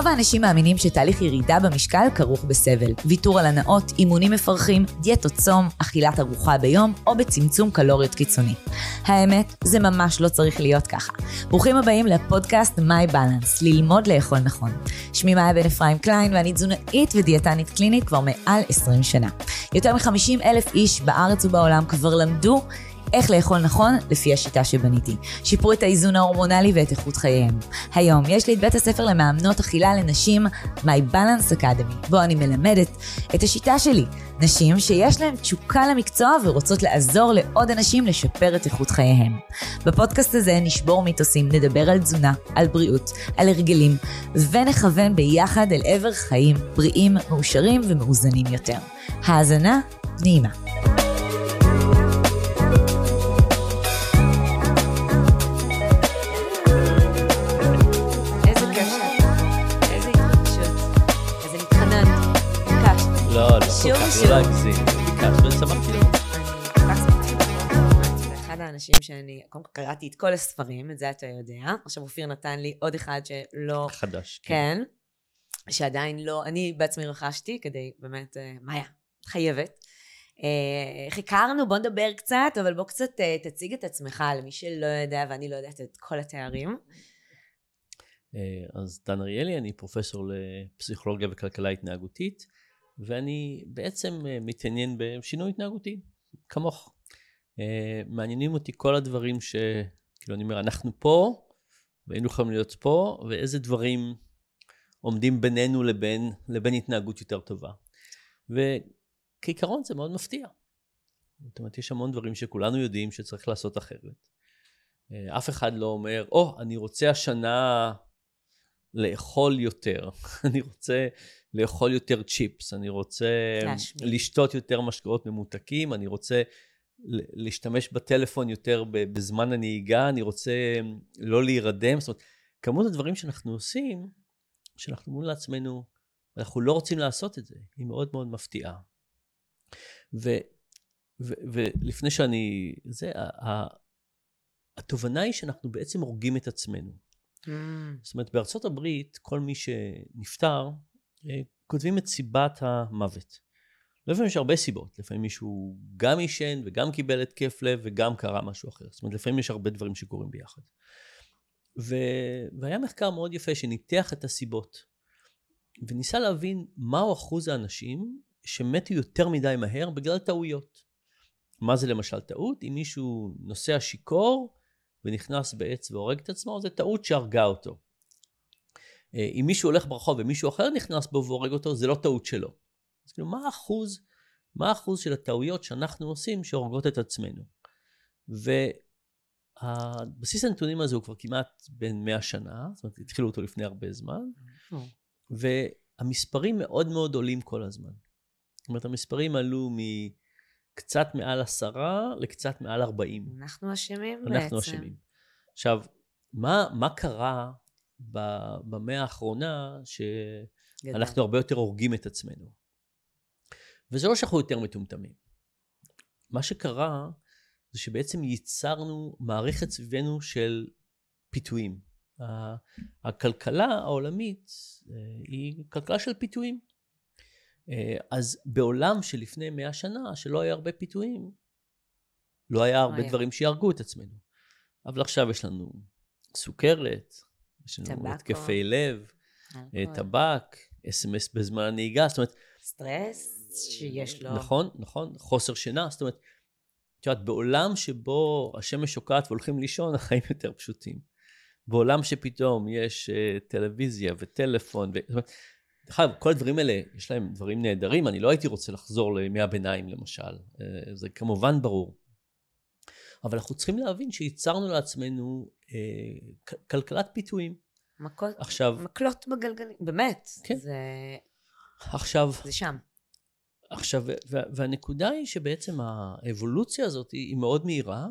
רוב האנשים מאמינים שתהליך ירידה במשקל כרוך בסבל, ויתור על הנאות, אימונים מפרכים, דיאטות צום, אכילת ארוחה ביום או בצמצום קלוריות קיצוני. האמת, זה ממש לא צריך להיות ככה. ברוכים הבאים לפודקאסט My Balance, ללמוד לאכול נכון. שמי מאיה בן אפרים קליין ואני תזונאית ודיאטנית קלינית כבר מעל 20 שנה. יותר מ-50,000 איש בארץ ובעולם כבר למדו איך לאכול נכון לפי השיטה שבניתי. שיפרו את האיזון ההורמונלי ואת איכות חייהם. היום יש לי את בית הספר למאמנות אכילה לנשים, My Balance Academy, בו אני מלמדת את השיטה שלי. נשים שיש להן תשוקה למקצוע ורוצות לעזור לעוד אנשים לשפר את איכות חייהם. בפודקאסט הזה נשבור מיתוסים, נדבר על תזונה, על בריאות, על הרגלים, ונכוון ביחד אל עבר חיים בריאים, מאושרים ומאוזנים יותר. האזנה נעימה. אחד האנשים שאני קראתי את כל הספרים, את זה אתה יודע, עכשיו אופיר נתן לי עוד אחד שלא חדש, כן, שעדיין לא, אני בעצמי רכשתי כדי באמת, מאיה, חייבת, חקרנו, בוא נדבר קצת, אבל בוא קצת תציג את עצמך למי שלא יודע ואני לא יודעת את כל התארים. אז דן אריאלי, אני פרופסור לפסיכולוגיה וכלכלה התנהגותית, ואני בעצם מתעניין בשינוי התנהגותי, כמוך. מעניינים אותי כל הדברים שכאילו אני אומר, אנחנו פה, והיינו יכולים להיות פה, ואיזה דברים עומדים בינינו לבין התנהגות יותר טובה. וכעיקרון זה מאוד מפתיע. זאת אומרת, יש המון דברים שכולנו יודעים שצריך לעשות אחרת. אף אחד לא אומר, אני רוצה השנה לאכול יותר, אני רוצה לאכול יותר צ'יפס, אני רוצה לשתות יותר משקאות ממותקים, אני רוצה להשתמש בטלפון יותר בזמן הנהיגה, אני רוצה לא להירדם. זאת אומרת, כמות הדברים שאנחנו עושים, שאנחנו אומרים לעצמנו, אנחנו לא רוצים לעשות את זה, היא מאוד מאוד מפתיעה. ולפני שאני, התובנה היא שאנחנו בעצם הורגים את עצמנו. זאת אומרת, בארצות הברית, כל מי שנפטר, כותבים את סיבת המוות. לפעמים יש הרבה סיבות. לפעמים מישהו גם ישן וגם קיבל את כיף לב וגם קרה משהו אחר. זאת אומרת, לפעמים יש הרבה דברים שקורים ביחד. והיה מחקר מאוד יפה שניתח את הסיבות, וניסה להבין מהו אחוז האנשים שמתו יותר מדי מהר בגלל טעויות. מה זה למשל טעות? אם מישהו נוסע שיקור, ונכנס בעץ והורג את עצמו, זה טעות שהרגה אותו. אם מישהו הולך ברחוב ומישהו אחר נכנס בו והורג אותו, זה לא טעות שלו. אז כאילו, מה האחוז של הטעויות שאנחנו עושים שהורגות את עצמנו? והבסיס הנתונים הזה הוא כבר כמעט בין 100 שנה, זאת אומרת, התחילו אותו לפני הרבה זמן, והמספרים מאוד מאוד עולים כל הזמן. זאת אומרת, המספרים עלו קצת מעל 10 לקצת מעל 40. אנחנו אשמים בעצם. אנחנו אשמים. עכשיו, מה קרה במאה האחרונה שאנחנו הרבה יותר הורגים את עצמנו? וזה לא שאנחנו יותר מטומטמים. מה שקרה זה שבעצם ייצרנו מערכת סביבנו של פיתויים. הכלכלה העולמית היא כלכלה של פיתויים. אז בעולם שלפני 100 שנה, שלא היה הרבה פיתויים, לא היה הרבה דברים שירגו את עצמנו. אבל עכשיו יש לנו סוכרת, יש לנו התקפי לב, טבק, SMS בזמן הנהיגה, זאת אומרת... סטרס שיש לו... נכון, חוסר שינה, זאת אומרת, בעולם שבו השמש שוקעת והולכים לישון, החיים יותר פשוטים. בעולם שפתאום יש טלוויזיה וטלפון, זאת אומרת, כל הדברים האלה, יש להם דברים נהדרים, אני לא הייתי רוצה לחזור לימי הביניים למשל, זה כמובן ברור. אבל אנחנו צריכים להבין שיצרנו לעצמנו כלכלת פיתויים. מקלות בגלגלים, באמת. כן. זה שם. עכשיו, והנקודה היא שבעצם האבולוציה הזאת היא מאוד מהירה,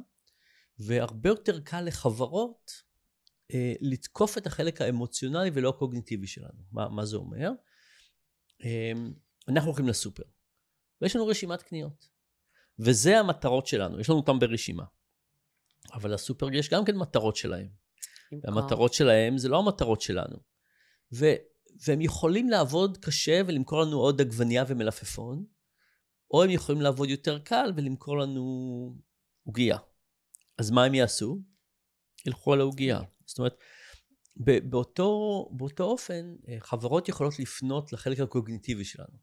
והרבה יותר קל לחברות לתקוף את החלק האמוציונלי ולא הקוגניטיבי שלנו. מה זה אומר? אנחנו הולכים לסופר, ויש לנו רשימת קניות, וזה המטרות שלנו, יש לנו אותם ברשימה, אבל לסופר יש גם כן מטרות שלהם, והמטרות שלהם זה לא המטרות שלנו, והם יכולים לעבוד קשה ולמכור לנו עוד עגבניה ומלפפון, או הם יכולים לעבוד יותר קל ולמכור לנו עוגיה. אז מה הם יעשו? ילכו על העוגיה. זאת אומרת, באותו אופן, חברות יכולות לפנות לחלק הקוגניטיבי שלנו,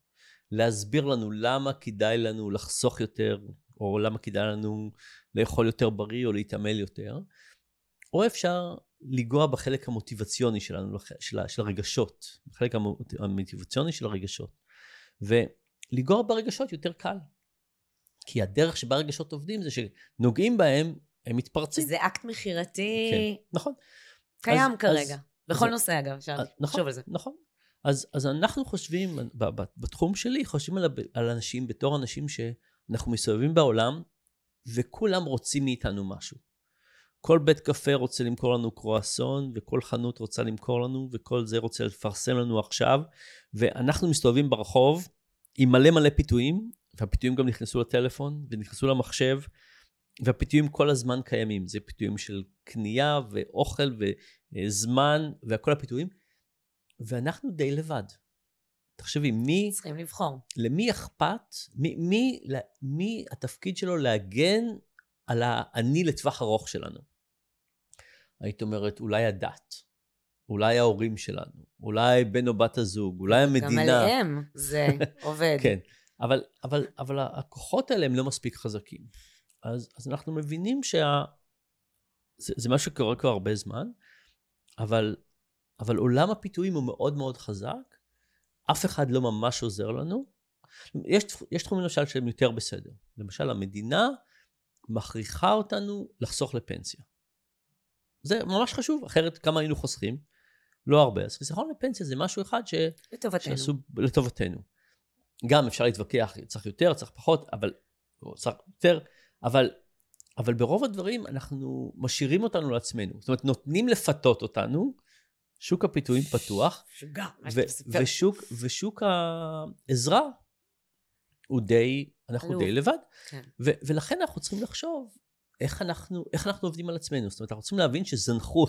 להסביר לנו למה כדאי לנו לחסוך יותר, או למה כדאי לנו לאכול יותר בריא או להתעמל יותר, או אפשר לגוע בחלק המוטיבציוני שלנו, של הרגשות, בחלק המוטיבציוני של הרגשות, ולגוע ברגשות יותר קל, כי הדרך שבה הרגשות עובדים זה שנוגעים בהם, הם מתפרצים. זה אקט מחירתי. כן, נכון. קיים אז, כרגע, אז, בכל אז, נושא אגב, שאני חושב על זה. נכון, אז אנחנו חושבים, בתחום שלי, חושבים על אנשים, בתור אנשים שאנחנו מסובבים בעולם, וכולם רוצים מאיתנו משהו. כל בית קפה רוצה למכור לנו קרואסון, וכל חנות רוצה למכור לנו, וכל זה רוצה לפרסם לנו עכשיו, ואנחנו מסתובבים ברחוב, עם מלא מלא פיתויים, והפיתויים גם נכנסו לטלפון, ונכנסו למחשב, והפיתויים כל הזמן קיימים, זה פיתויים של קנייה ואוכל וזמן וכל הפיתויים, ואנחנו די לבד. תחשבי, מי... צריכים לבחור. למי אכפת, מי התפקיד שלו להגן על העני לטווח ארוך שלנו? היית אומרת, אולי הדת, אולי ההורים שלנו, אולי בן או בת הזוג, אולי המדינה. גם עליהם זה עובד. כן, אבל הכוחות האלה הם לא מספיק חזקים. אז אנחנו מבינים זה מה שקורה כבר הרבה זמן, אבל עולם הפיתויים הוא מאוד מאוד חזק, אף אחד לא ממש עוזר לנו. יש תחומים למשל שהם יותר בסדר. למשל, המדינה מכריחה אותנו לחסוך לפנסיה. זה ממש חשוב, אחרת כמה היינו חוסכים? לא הרבה. אז חיסכון לפנסיה זה משהו אחד שעשו לטובתנו. גם אפשר להתווכח, צריך יותר, צריך פחות, אבל ברוב הדברים אנחנו משאירים אותנו לעצמנו. זאת אומרת, נותנים לפתות אותנו, שוק הפיתויים פתוח, ושוק העזרה הוא די, אנחנו די לבד, ולכן אנחנו צריכים לחשוב איך אנחנו עובדים על עצמנו. זאת אומרת, אנחנו צריכים להבין שזנחו,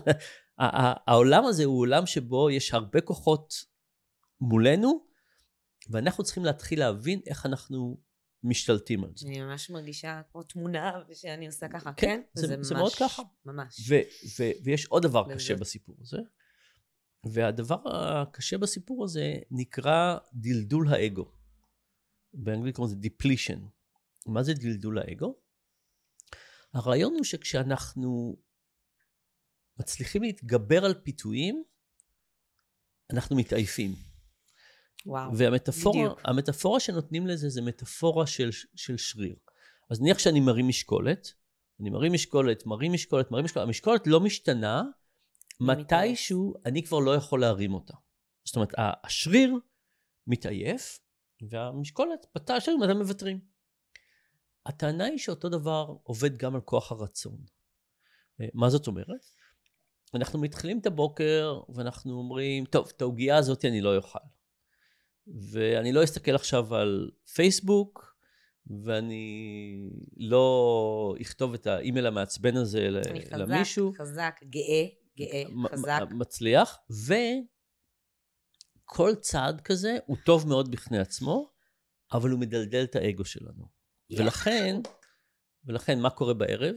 העולם הזה הוא עולם שבו יש הרבה כוחות מולנו, ואנחנו צריכים להתחיל להבין איך אנחנו משתלטים על זה. אני ממש מרגישה כמו תמונה שאני עושה ככה, כן? זה מאוד ככה. ממש. ויש עוד דבר קשה בסיפור הזה, והדבר הקשה בסיפור הזה נקרא דלדול האגו. באנגלית קוראים לזה depletion. מה זה דלדול האגו? הרעיון הוא שכשאנחנו מצליחים להתגבר על פיתויים, אנחנו מתעייפים. והמטאפורה שנותנים לזה זה מטאפורה של שריר. אז נניח שאני מרים משקולת, המשקולת לא משתנה, מתישהו אני כבר לא יכול להרים אותה. זאת אומרת, השריר מתעייף, והמשקולת, בתא השריר, אתם מבטרים. הטענה היא שאותו דבר עובד גם על כוח הרצון. מה זאת אומרת? אנחנו מתחילים את הבוקר, ואנחנו אומרים, טוב, את העוגיה הזאת אני לא אוכל. ואני לא אסתכל עכשיו על פייסבוק, ואני לא אכתוב את האימייל המעצבן הזה למישהו. חזק, גאה. מצליח, וכל צעד כזה הוא טוב מאוד בפני עצמו, אבל הוא מדלדל את האגו שלנו. ולכן מה קורה בערב?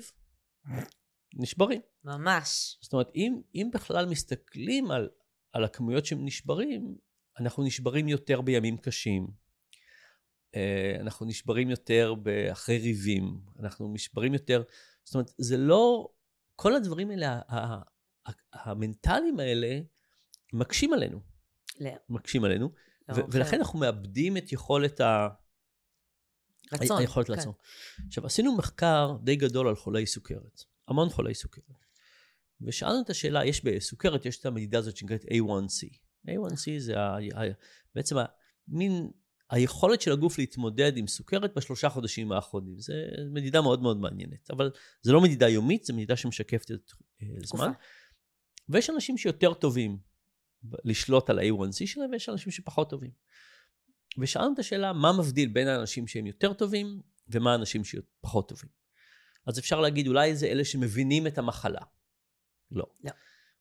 נשברים. ממש. זאת אומרת, אם בכלל מסתכלים על הכמויות שהם נשברים, אנחנו נשברים יותר בימים קשים, אנחנו נשברים יותר אחרי ריבים, אנחנו נשברים יותר, זאת אומרת, זה לא, כל הדברים האלה, המנטליים האלה, מקשים עלינו. לא. מקשים עלינו, ולכן אנחנו מאבדים את יכולת היכולת לעצור. עכשיו, עשינו מחקר די גדול על חולי סוכרת, המון חולי סוכרת, ושאלנו את השאלה, יש בסוכרת, יש את המדידה הזאת שנקראת A1C, A1C זה בעצם מין היכולת של הגוף להתמודד עם סוכרת בשלושה חודשים האחרונים. זו מדידה מאוד מאוד מעניינת, אבל זו לא מדידה יומית, זו מדידה שמשקפת את הזמן. ויש אנשים שיותר טובים לשלוט על ה-A1C שלהם, ויש אנשים שפחות טובים. ושאלנו את השאלה, מה מבדיל בין האנשים שהם יותר טובים, ומה האנשים שפחות טובים. אז אפשר להגיד, אולי זה אלה שמבינים את המחלה. לא.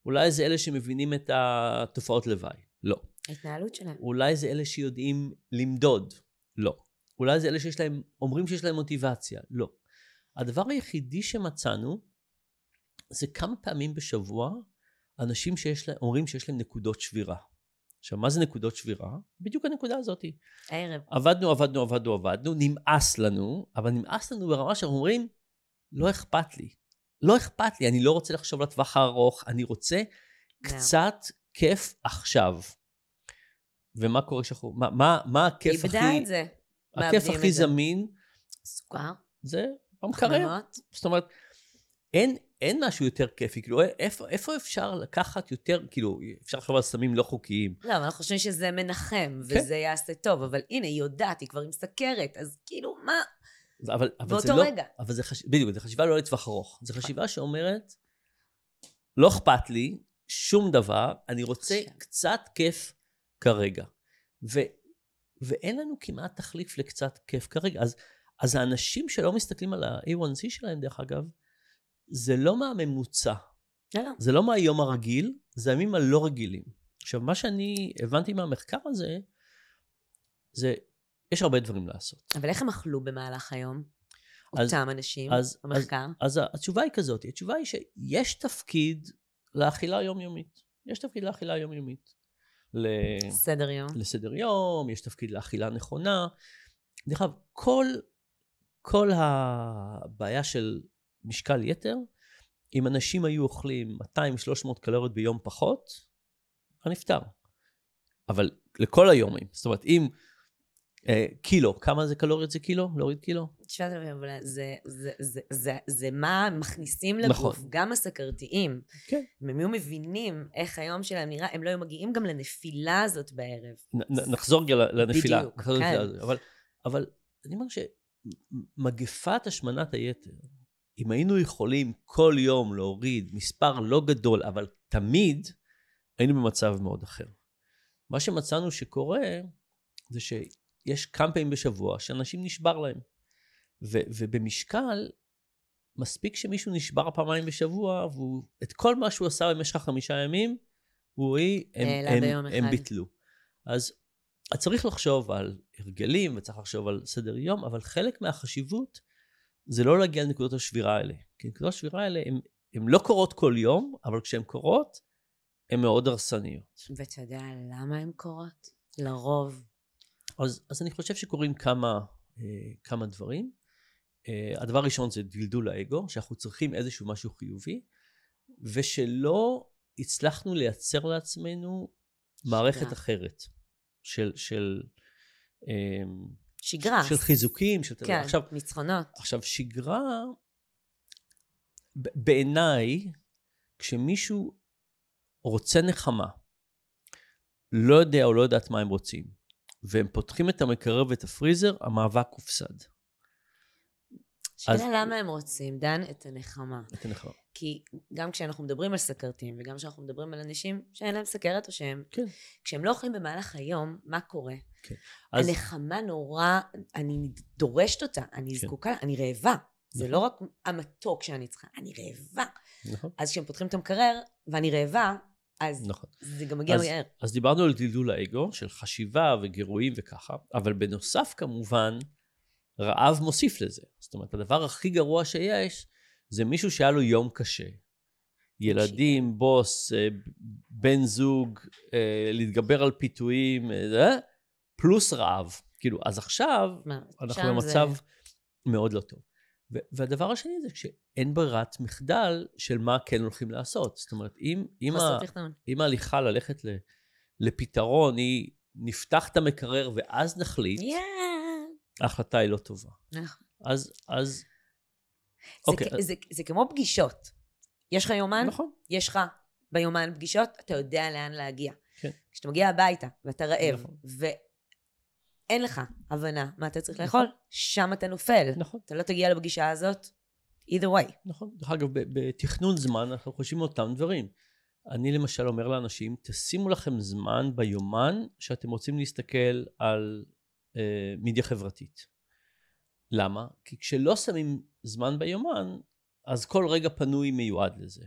אולי זה אלה שמבינים את התופעות לוואי. לא. ההתנהלות שלהם. אולי זה אלה שיודעים למדוד, לא. אולי זה אלה שיש להם, אומרים שיש להם מוטיבציה, לא. הדבר היחידי שמצאנו, זה כמה פעמים בשבוע, אנשים אומרים שיש להם נקודות שבירה. עכשיו, מה זה נקודות שבירה? בדיוק הנקודה הזאת. הערב. עבדנו, נמאס לנו, אבל נמאס לנו ברמה שאנחנו אומרים, לא אכפת לי. לא אכפת לי, אני לא רוצה לחשוב לטווח הארוך, אני רוצה קצת כיף עכשיו. ומה קורה שאנחנו, מה הכיף הכי... איבדה את זה. הכיף הכי זמין. סוכר. זה המקרר. זאת אומרת, אין משהו יותר כיפי, כאילו, איפה אפשר לקחת יותר, כאילו, אפשר לחשוב על סמים לא חוקיים. לא, אבל אנחנו חושבים שזה מנחם, וזה יעשה טוב, אבל הנה, היא יודעת, היא כבר עם סכרת, אז כאילו, מה? באותו רגע. אבל זה חשיבה, בדיוק, זה חשיבה לא לטווח ארוך. זה חשיבה שאומרת, לא אכפת לי, שום דבר, אני רוצה קצת כיף כרגע. ואין לנו כמעט תחליף לקצת כיף כרגע. אז האנשים שלא מסתכלים על ה-A1C שלהם, דרך אגב, זה לא מהממוצע, זה לא מהיום הרגיל, זה הימים הלא רגילים. עכשיו, מה שאני הבנתי מהמחקר הזה, זה, יש הרבה דברים לעשות. אבל איך הם אכלו במהלך היום? אותם אנשים, המחקר? אז התשובה היא כזאת, התשובה היא שיש תפקיד לאכילה היומיומית. יש תפקיד לאכילה היומיומית. לסדר יום. לסדר יום, יש תפקיד לאכילה נכונה. דרך אגב, כל הבעיה של משקל יתר, אם אנשים היו אוכלים 200-300 קלוריות ביום פחות, הנפטר. אבל לכל היומים, זאת אומרת, אם קילו, כמה זה קלוריות זה קילו? להוריד קילו? 7,000, אבל זה מה מכניסים לגוף, גם הסוכרתיים. הם היו מבינים איך היום שלהם נראה, הם לא היו מגיעים גם לנפילה הזאת בערב. נחזור לנפילה. בדיוק, כן. אבל אני אומר שמגפת השמנת היתר, אם היינו יכולים כל יום להוריד מספר לא גדול, אבל תמיד היינו במצב מאוד אחר. מה שמצאנו שקורה, זה שיש כמה פעמים בשבוע שאנשים נשבר להם. ובמשקל, מספיק שמישהו נשבר פעמיים בשבוע, ואת כל מה שהוא עשה במשך 5 ימים, הם ביטלו. אז צריך לחשוב על הרגלים, וצריך לחשוב על סדר יום, אבל חלק מהחשיבות, זה לא להגיע לנקודות השבירה האלה. כי נקודות השבירה האלה, הן לא קורות כל יום, אבל כשהן קורות, הן מאוד הרסניות. ואתה יודע למה הן קורות? לרוב. אז אני חושב שקורים כמה דברים. הדבר הראשון זה דלדול האגו, שאנחנו צריכים איזשהו משהו חיובי, ושלא הצלחנו לייצר לעצמנו מערכת אחרת. של שגרה. של חיזוקים. כן, מצחונות. עכשיו, שגרה, בעיניי, כשמישהו רוצה נחמה, לא יודע או לא יודעת מה הם רוצים, והם פותחים את המקרר ואת הפריזר, המאבק הופסד. שאלה למה הם רוצים, דן, את הנחמה. את הנחמה. כי גם כשאנחנו מדברים על סוכרתיים, וגם כשאנחנו מדברים על אנשים שאין להם סוכרת או שהם, כשהם לא אוכלים במהלך היום, מה קורה? הנחמה נורא, אני דורשת אותה, אני זקוקה, אני רעבה. זה לא רק המתוק שאני צריכה, אני רעבה. אז כשהם פותחים את המקרר, ואני רעבה, אז זה גם מגיע מהר. אז דיברנו על דלדול האגו, של חשיבה וגירויים וככה, אבל בנוסף כמובן, רעב מוסיף לזה. זאת אומרת, הדבר הכי גרוע שיש, זה מישהו שהיה לו יום קשה. ילדים, בוס, בן זוג, להתגבר על פיתויים, פלוס רעב. כאילו, אז עכשיו, אנחנו במצב מאוד לא טוב. והדבר השני זה שאין ברירת מחדל של מה כן הולכים לעשות. זאת אומרת, אם ההליכה ללכת לפתרון, היא נפתח את המקרר ואז נחליט, ההחלטה היא לא טובה. אז זה כמו פגישות. יש לך יומן? יש לך ביומן פגישות, אתה יודע לאן להגיע. כשאתה מגיע הביתה ואתה רעב, ואין לך הבנה מה אתה צריך לאכול, שם אתה נופל. אתה לא תגיע לפגישה הזאת, either way. נכון. דרך אגב, בתכנון זמן אנחנו חושבים אותם דברים. אני למשל אומר לאנשים, תשימו לכם זמן ביומן שאתם רוצים להסתכל על מדיה חברתית. למה? כי כשלא שמים זמן ביומן, אז כל רגע פנוי מיועד לזה.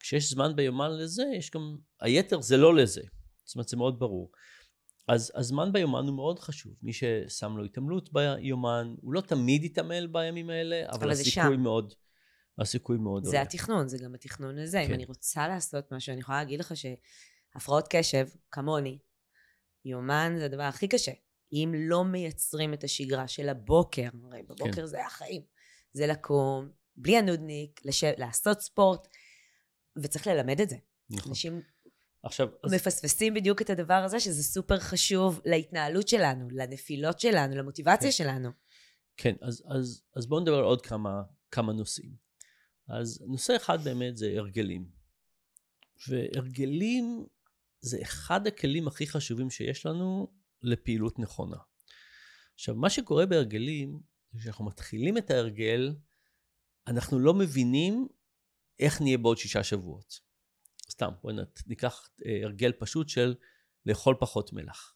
כשיש זמן ביומן לזה, יש גם, היתר זה לא לזה. זאת אומרת, זה מאוד ברור. אז הזמן ביומן הוא מאוד חשוב. מי ששם לו התעמלות ביומן, הוא לא תמיד יתעמל בימים האלה, אבל הסיכוי מאוד, הסיכוי מאוד עולה. זה התכנון, זה גם התכנון הזה. אם אני רוצה לעשות משהו, אני יכולה להגיד לך שהפרעות קשב, כמוני, יומן זה הדבר הכי קשה. אם לא מייצרים את השגרה של הבוקר, הרי בבוקר זה החיים. זה לקום, בלי הנודניק, לעשות ספורט, וצריך ללמד את זה. אנשים מפספסים בדיוק את הדבר הזה, שזה סופר חשוב להתנהלות שלנו, לנפילות שלנו, למוטיבציה שלנו. כן, אז בואו נדבר עוד כמה נושאים. אז נושא אחד באמת זה הרגלים. והרגלים זה אחד הכלים הכי חשובים שיש לנו לפעילות נכונה. עכשיו, מה שקורה בהרגלים, כשאנחנו מתחילים את ההרגל, אנחנו לא מבינים איך נהיה בעוד 6 שבועות. סתם, בואו ניקח הרגל פשוט של לאכול פחות מלח.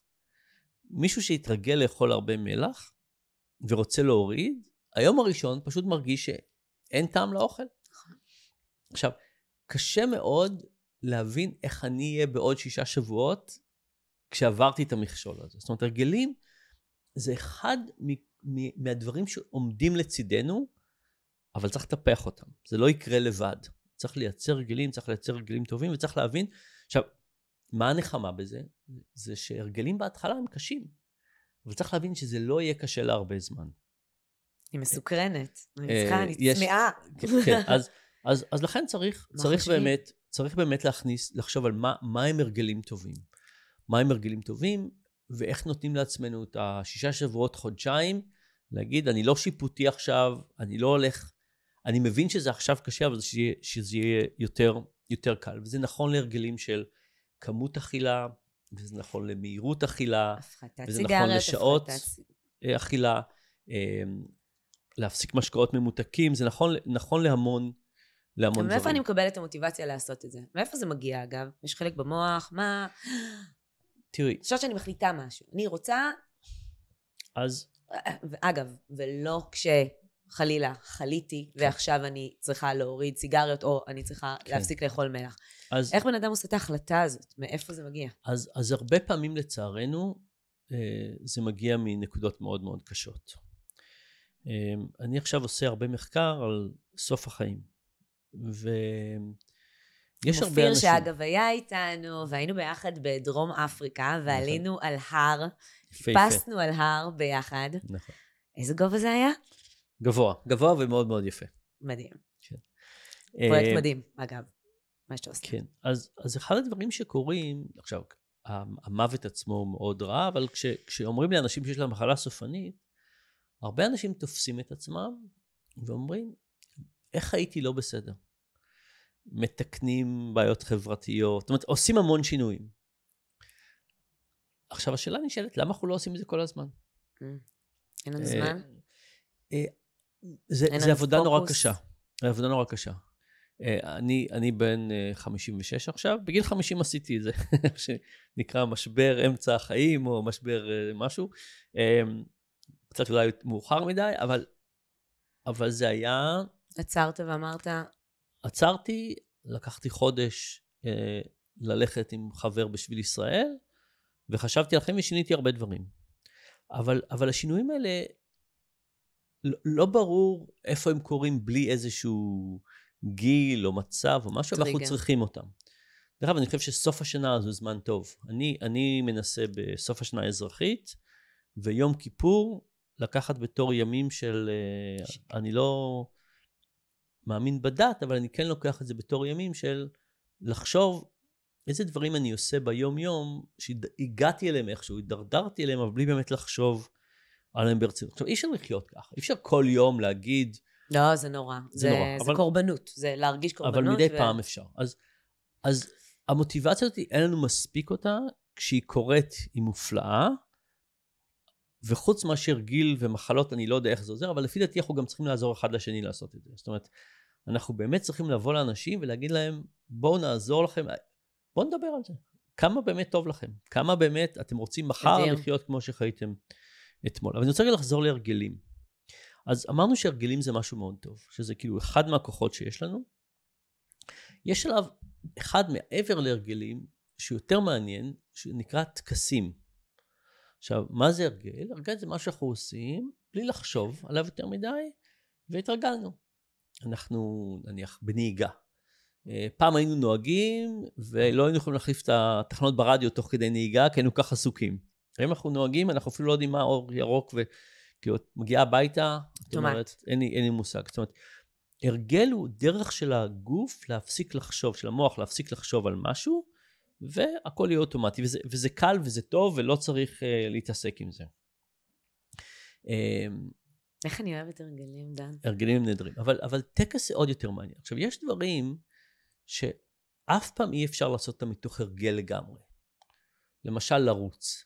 מישהו שהתרגל לאכול הרבה מלח ורוצה להוריד, היום הראשון פשוט מרגיש שאין טעם לאוכל. עכשיו, קשה מאוד להבין איך אני אהיה בעוד 6 שבועות כשעברתי את המכשול הזה. זאת אומרת, הרגלים זה אחד מהדברים שעומדים לצידנו, אבל צריך לטפח אותם. זה לא יקרה לבד. צריך לייצר הרגלים, צריך לייצר הרגלים טובים, וצריך להבין. עכשיו, מה הנחמה בזה? זה שהרגלים בהתחלה הם קשים, אבל צריך להבין שזה לא יהיה קשה להרבה זמן. היא מסוקרנת, היא צמאה. כן, אז לכן צריך באמת להכניס, לחשוב על מה הם הרגלים טובים. מה הם הרגלים טובים, ואיך נותנים לעצמנו את 6 שבועות, חודשיים, להגיד, אני לא שיפוטי עכשיו, אני לא הולך, אני מבין שזה עכשיו קשה, אבל שזה יהיה יותר קל. וזה נכון להרגלים של כמות אכילה, וזה נכון למהירות אכילה, וזה נכון לשעות אכילה, להפסיק משקאות ממותקים, זה נכון להמון דברים. מאיפה אני מקבלת את המוטיבציה לעשות את זה? מאיפה זה מגיע אגב? יש חלק במוח, מה? תראי. עכשיו שאני מחליטה משהו, אני רוצה... אז... אגב, ולא כשחלילה חליתי, ועכשיו אני צריכה להוריד סיגריות, או אני צריכה להפסיק לאכול מלח. איך בן אדם עושה את ההחלטה הזאת? מאיפה זה מגיע? אז הרבה פעמים לצערנו, זה מגיע מנקודות מאוד מאוד קשות. אני עכשיו עושה הרבה מחקר על סוף החיים. ויש הרבה אנשים... מופיר שאגב היה איתנו, והיינו ביחד בדרום אפריקה, ועלינו על הר... טיפסנו על הר ביחד. נכון. איזה גובה זה היה? גבוה ומאוד מאוד יפה. מדהים. כן. פרויקט מדהים, אגב, מה שאתה עושה. כן, אז אחד הדברים שקורים, עכשיו, המוות עצמו מאוד רע, אבל כשאומרים לאנשים שיש להם מחלה סופנית, הרבה אנשים תופסים את עצמם, ואומרים, איך הייתי לא בסדר? מתקנים בעיות חברתיות, זאת אומרת, עושים המון שינויים. עכשיו, השאלה נשאלת, למה אנחנו לא עושים את זה כל הזמן? אין לנו זמן? זה עבודה נורא קשה. זה עבודה נורא קשה. אני בן 56 עכשיו, בגיל 50 עשיתי את זה, שנקרא משבר אמצע החיים, או משבר משהו. קצת אולי מאוחר מדי, אבל זה היה... עצרת ואמרת? עצרתי, לקחתי חודש ללכת עם חבר בשביל ישראל, וחשבתי עליכם ושיניתי הרבה דברים. אבל השינויים האלה, לא ברור איפה הם קורים בלי איזשהו גיל או מצב או משהו, ואנחנו צריכים אותם. דרך אגב, אני חושב שסוף השנה זה זמן טוב. אני מנסה בסוף השנה האזרחית, ויום כיפור, לקחת בתור ימים של, אני לא מאמין בדת, אבל אני כן לוקח את זה בתור ימים של לחשוב, איזה דברים אני עושה ביום יום, שהגעתי אליהם איכשהו, התדרדרתי אליהם, אבל בלי באמת לחשוב עליהם ברצינות. עכשיו, אי אפשר לחיות ככה, אי אפשר כל יום להגיד... לא, זה נורא. זה קורבנות, זה להרגיש קורבנות. אבל מדי פעם אפשר. אז המוטיבציה הזאת, אין לנו מספיק אותה, כשהיא קורית היא מופלאה, וחוץ מה שהרגיל ומחלות, אני לא יודע איך זה עוזר, אבל לפי דעתי אנחנו גם צריכים לעזור אחד לשני לעשות את זה. זאת אומרת, אנחנו באמת צריכים לבוא לאנשים ולהגיד להם, בואו נעזור לכם, בואו נדבר על זה. כמה באמת טוב לכם? כמה באמת אתם רוצים מחר לחיות כמו שחייתם אתמול? אבל אני רוצה לחזור להרגלים. אז אמרנו שהרגלים זה משהו מאוד טוב, שזה כאילו אחד מהכוחות שיש לנו. יש עליו אחד מעבר להרגלים, שיותר מעניין, שנקרא תקסים. עכשיו, מה זה הרגל? הרגל זה מה שאנחנו עושים, בלי לחשוב עליו יותר מדי, והתרגלנו. אנחנו, נניח, בנהיגה. פעם היינו נוהגים, ולא היינו יכולים להחליף את התחנות ברדיו תוך כדי נהיגה, כי היינו כך עסוקים. אם אנחנו נוהגים, אנחנו אפילו לא יודעים מה אור ירוק, כי את מגיעה הביתה, זאת אומרת, אין לי מושג. זאת אומרת, הרגל הוא דרך של הגוף להפסיק לחשוב, של המוח להפסיק לחשוב על משהו, והכל יהיה אוטומטי, וזה קל וזה טוב, ולא צריך להתעסק עם זה. איך אני אוהבת הרגלים, דן? הרגלים נדרים, אבל טקס זה עוד יותר מעניין. עכשיו, יש דברים שאף פעם אי אפשר לעשות אותם מתוך הרגל לגמרי. למשל, לרוץ.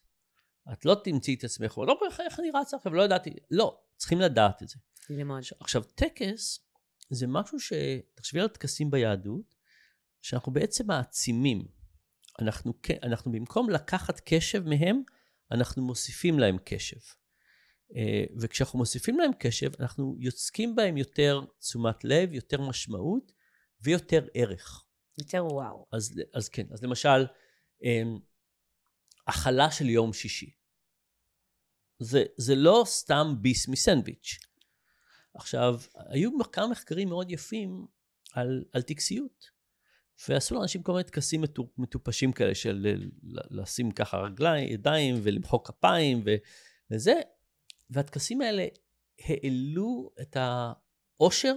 את לא תמציא את עצמך, לא איך אני רצה, אבל לא ידעתי, לא, צריכים לדעת את זה. למען. עכשיו, טקס זה משהו שתחשבי על הטקסים ביהדות, שאנחנו בעצם מעצימים. אנחנו במקום לקחת קשב מהם, אנחנו מוסיפים להם קשב. וכשאנחנו מוסיפים להם קשב, אנחנו יוצקים בהם יותר תשומת לב, יותר משמעות, ויותר ערך. יותר וואו. אז כן, אז למשל, אכלה של יום שישי. זה לא סתם ביס מסנדוויץ'. עכשיו, היו כמה מחקרים מאוד יפים על טקסיות, ועשו לאנשים כל מיני טקסים מטופשים כאלה, של לשים ככה רגליים, ידיים, ולמחוק כפיים, וזה, והטקסים האלה העלו את העושר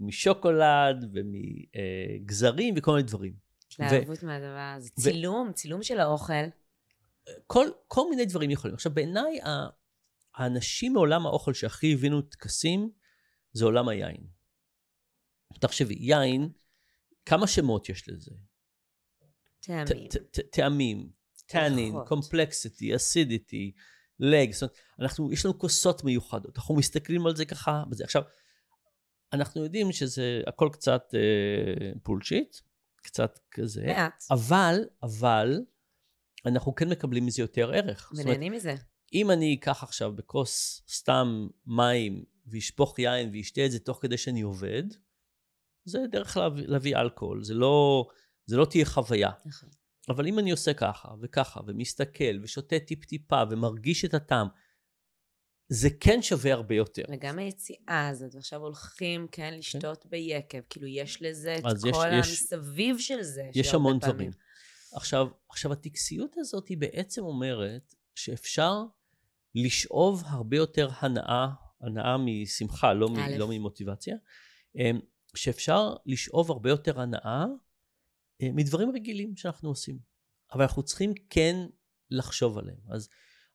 משוקולד, ומגזרים, וכל מיני דברים. לערבות מהדבר הזה, צילום של האוכל. כל מיני דברים יכולים. עכשיו, בעיניי, האנשים מעולם האוכל שהכי הבינו טקסים, זה עולם היין. תחשבי, יין, כמה שמות יש לזה? טעמים, טענין, קומפלקסיטי, אסידיטי, לג, זאת אומרת, יש לנו כוסות מיוחדות, אנחנו מסתכלים על זה ככה, עכשיו, אנחנו יודעים שזה הכל קצת פולשיט, קצת כזה, אבל אנחנו כן מקבלים מזה יותר ערך. ונהנים מזה. אם אני אקח עכשיו בכוס סתם מים, וישפוך יין וישתה את זה תוך כדי שאני עובד, זה דרך להביא אלכוהול, זה לא תהיה חוויה. אבל אם אני עושה ככה וככה, ומסתכל ושותה טיפ-טיפה ומרגיש את הטעם, זה כן שווה הרבה יותר. וגם היציאה הזאת, ועכשיו הולכים כן לשתות ביקב, כאילו יש לזה את כל המסביב של זה. יש המון דברים. עכשיו הטקסיות הזאת היא בעצם אומרת שאפשר לשאוב הרבה יותר הנאה משמחה, לא ממוטיבציה, שאפשר לשאוב הרבה יותר הנאה מדברים רגילים שאנחנו עושים. אבל אנחנו צריכים כן לחשוב עליהם.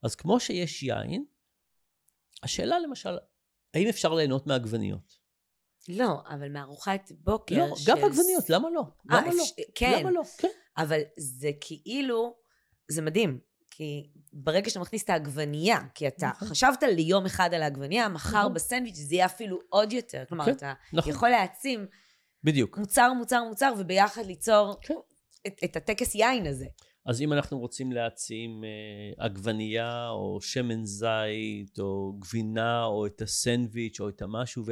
אז כמו שיש יין, השאלה למשל, האם אפשר ליהנות מהגווניות? לא, אבל מארוחת בוקר... לא, גם מהגווניות, למה לא? למה לא? כן. למה לא? כן. אבל זה כאילו, זה מדהים, כי ברגע שאתה מכניס את העגבנייה, כי אתה חשבת לי יום אחד על העגבנייה, מחר בסנדוויץ' זה יהיה אפילו עוד יותר. כלומר, אתה יכול להעצים... בדיוק. מוצר, וביחד ליצור את הטקס יין הזה. אז אם אנחנו רוצים להעצים עגבנייה, או שמן זית, או גבינה, או את הסנדוויץ', או את המשהו,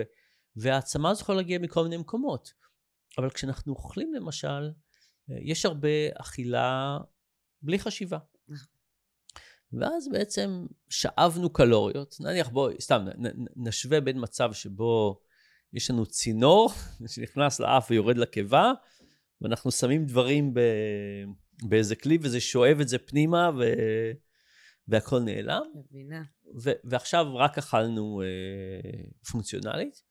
והעצמה הזו יכולה להגיע מכל מיני מקומות. אבל כשאנחנו אוכלים למשל, יש הרבה אכילה בלי חשיבה. ואז בעצם שאבנו קלוריות. נניח בוא, סתם, נשווה בין מצב שבו יש לנו צינור, שנכנס לאף ויורד לקיבה, ואנחנו שמים דברים באיזה כלי, וזה שואב את זה פנימה, והכל נעלם. מבינה. ועכשיו רק אכלנו פונקציונלית,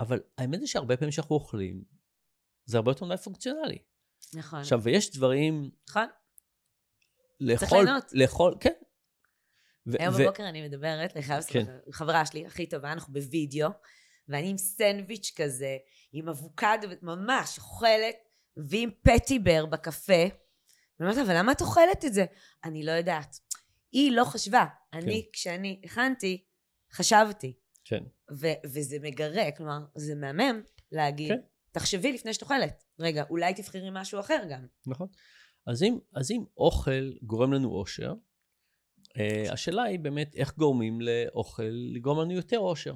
אבל האמת זה שהרבה פעמים שאנחנו אוכלים, זה הרבה יותר מדי פונקציונלי. נכון. עכשיו, ויש דברים... נכון. צריך ליהנות. לאכול, כן. היום בבוקר אני מדברת, חברה שלי הכי טובה, אנחנו בווידאו, ואני עם סנדוויץ' כזה, עם אבוקדו, ממש אוכלת, ועם פטיבר בקפה, ואני אומרת, אבל למה את אוכלת את זה? אני לא יודעת. היא לא חשבה. אני, כשאני הכנתי, חשבתי. כן. וזה מגרה, כלומר, זה מהמם להגיד, תחשבי לפני שאת אוכלת. רגע, אולי תבחרי משהו אחר גם. נכון. אז אם אוכל גורם לנו אושר, השאלה היא באמת איך גורמים לאוכל לגרום לנו יותר אושר.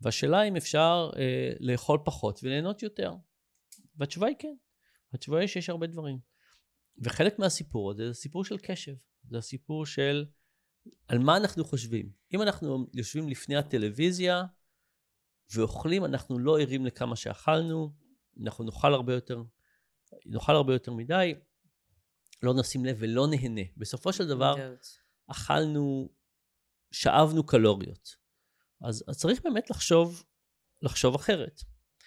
והשאלה אם אפשר לאכול פחות וליהנות יותר. והתשובה היא כן. התשובה היא שיש הרבה דברים. וחלק מהסיפור הזה, זה סיפור של קשב. זה הסיפור של על מה אנחנו חושבים. אם אנחנו יושבים לפני הטלוויזיה ואוכלים, אנחנו לא ערים לכמה שאכלנו, אנחנו נאכל הרבה יותר מדי, לא נשים לב ולא נהנה. בסופו של דבר, אכלנו, שאבנו קלוריות. אז צריך באמת לחשוב אחרת.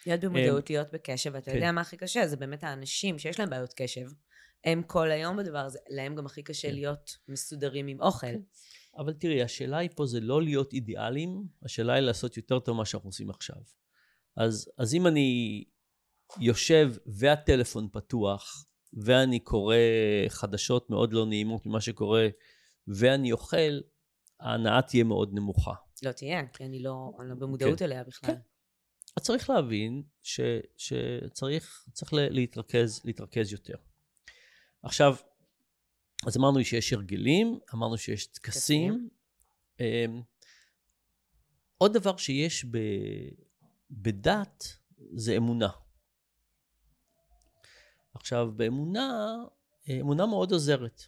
להיות במודעות, להיות בקשב, ואתה יודע מה הכי קשה, זה באמת האנשים שיש להם בעיות קשב, הם כל היום בדבר הזה, להם גם הכי קשה להיות מסודרים עם אוכל. אבל תראי, השאלה היא פה זה לא להיות אידיאלים, השאלה היא לעשות יותר טוב מה שאנחנו עושים עכשיו. אז אם אני יושב והטלפון פתוח, ואני קורא חדשות מאוד לא נעימות ממה שקורה, ואני אוכל, ההנאה תהיה מאוד נמוכה. לא תהיה, כי אני לא במודעות אליה בכלל. כן. אז צריך להבין שצריך להתרכז יותר. עכשיו, אז אמרנו שיש הרגלים, אמרנו שיש טקסים. עוד דבר שיש בדת זה אמונה. עכשיו, באמונה, אמונה מאוד עוזרת.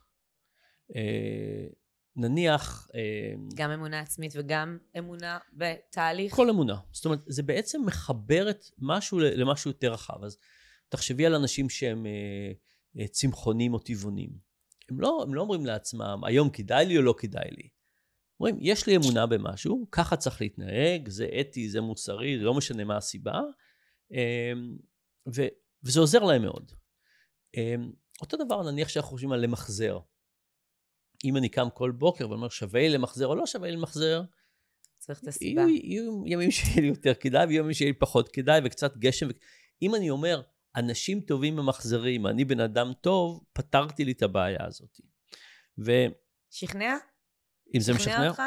נניח... גם אמונה עצמית וגם אמונה בתהליך? כל אמונה. זאת אומרת, זה בעצם מחברת משהו למשהו יותר רחב. אז תחשבי על אנשים שהם צמחונים או טבעונים. הם לא אומרים לעצמם, היום כדאי לי או לא כדאי לי. אומרים, יש לי אמונה במשהו, ככה צריך להתנהג, זה אתי, זה מוצרי, זה לא משנה מה הסיבה. וזה עוזר להם מאוד. אותו דבר נניח שאנחנו חושבים על למחזר. אם אני קם כל בוקר ואומר שווה לי למחזר או לא שווה לי למחזר, צריך את הסיבה. יהיו ימים שיהיה לי יותר כדאי ויהיו ימים שיהיה לי פחות כדאי וקצת גשם. אם אני אומר, אנשים טובים ממחזרים, אני בן אדם טוב, פתרתי לי את הבעיה הזאת. שכנע? אם זה משכנע אותך?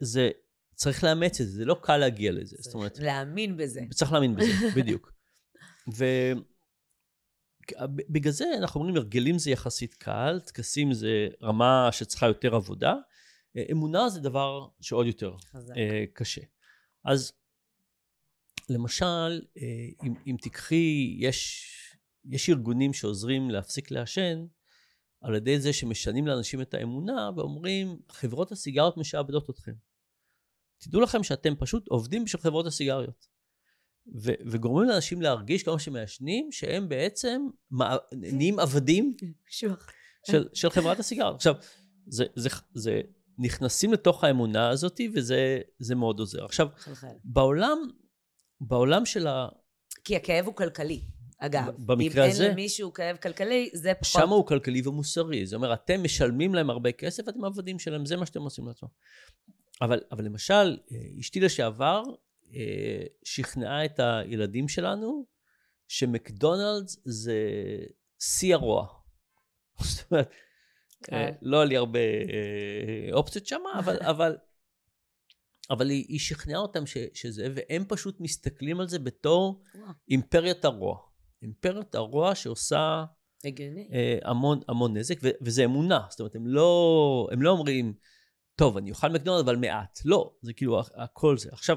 זה צריך לאמץ את זה, זה לא קל להגיע לזה. זאת אומרת, להאמין בזה. צריך להאמין בזה, בדיוק. בגלל זה אנחנו אומרים, הרגלים זה יחסית קל, טקסים זה רמה שצריכה יותר עבודה, אמונה זה דבר שעוד יותר קשה. אז למשל, אם תיקחי, יש ארגונים שעוזרים להפסיק לעשן, על ידי זה שמשנים לאנשים את האמונה, ואומרים, חברות הסיגריות משעבדות אתכם. תדעו לכם שאתם פשוט עובדים בשביל חברות הסיגריות. וגורמים לאנשים להרגיש כמו שמעשנים, שהם בעצם נהיים עבדים של חברת הסיגריות. עכשיו, זה נכנסים לתוך האמונה הזאת, וזה מאוד עוזר. עכשיו, בעולם של ה... כי הכאב הוא כלכלי, אגב. במקרה הזה... אם אין למישהו כאב כלכלי, זה פחות... שם הוא כלכלי ומוסרי. זאת אומרת, אתם משלמים להם הרבה כסף, ואתם עבדים שלהם, זה מה שאתם עושים לעצמם. אבל למשל, אשתי לשעבר, שכנעה את הילדים שלנו שמקדונלדס זה שיא הרוע. זאת אומרת, לא היה לי הרבה אופציות שם, אבל היא שכנעה אותם שזה, והם פשוט מסתכלים על זה בתור אימפריית הרוע. אימפריית הרוע שעושה המון נזק, וזה אמונה. זאת אומרת, הם לא אומרים, טוב, אני אוכל מקדונלדס, אבל מעט. לא, זה כאילו הכל זה. עכשיו,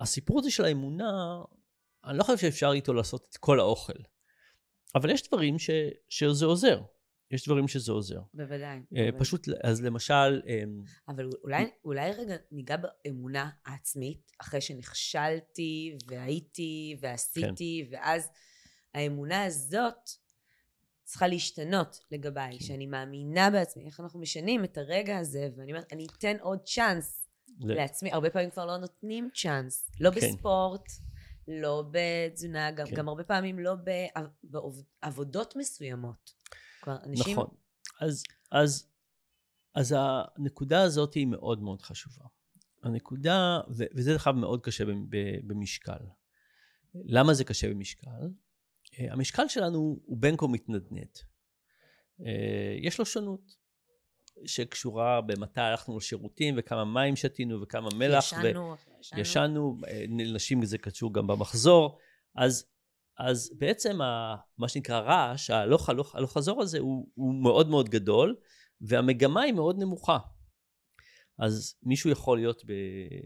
הסיפור הזה של האמונה, אני לא חושב שאפשר איתו לעשות את כל האוכל. אבל יש דברים שזה עוזר. יש דברים שזה עוזר. בוודאי. פשוט, אז למשל... אבל אולי רגע ניגע באמונה העצמית, אחרי שנכשלתי, והייתי, ועשיתי, ואז האמונה הזאת צריכה להשתנות לגביי, שאני מאמינה בעצמי. איך אנחנו משנים את הרגע הזה, ואני אומרת, אני אתן עוד צ'אנס, לעצמי, הרבה פעמים כבר לא נותנים צ'אנס, לא בספורט, לא בתזונה, גם הרבה פעמים לא בעבודות מסוימות. נכון, אז הנקודה הזאת היא מאוד מאוד חשובה. הנקודה, וזה דרך אגב מאוד קשה במשקל. למה זה קשה במשקל? המשקל שלנו הוא בין כה מתנדנד. יש לו שונות. שקשורה במתי הלכנו לשירותים, וכמה מים שתינו, וכמה מלח, ישנו, נשים זה קשור גם במחזור, אז בעצם מה שנקרא רעש, הלוך חזור הזה, הוא מאוד מאוד גדול, והמגמה היא מאוד נמוכה. אז מישהו יכול להיות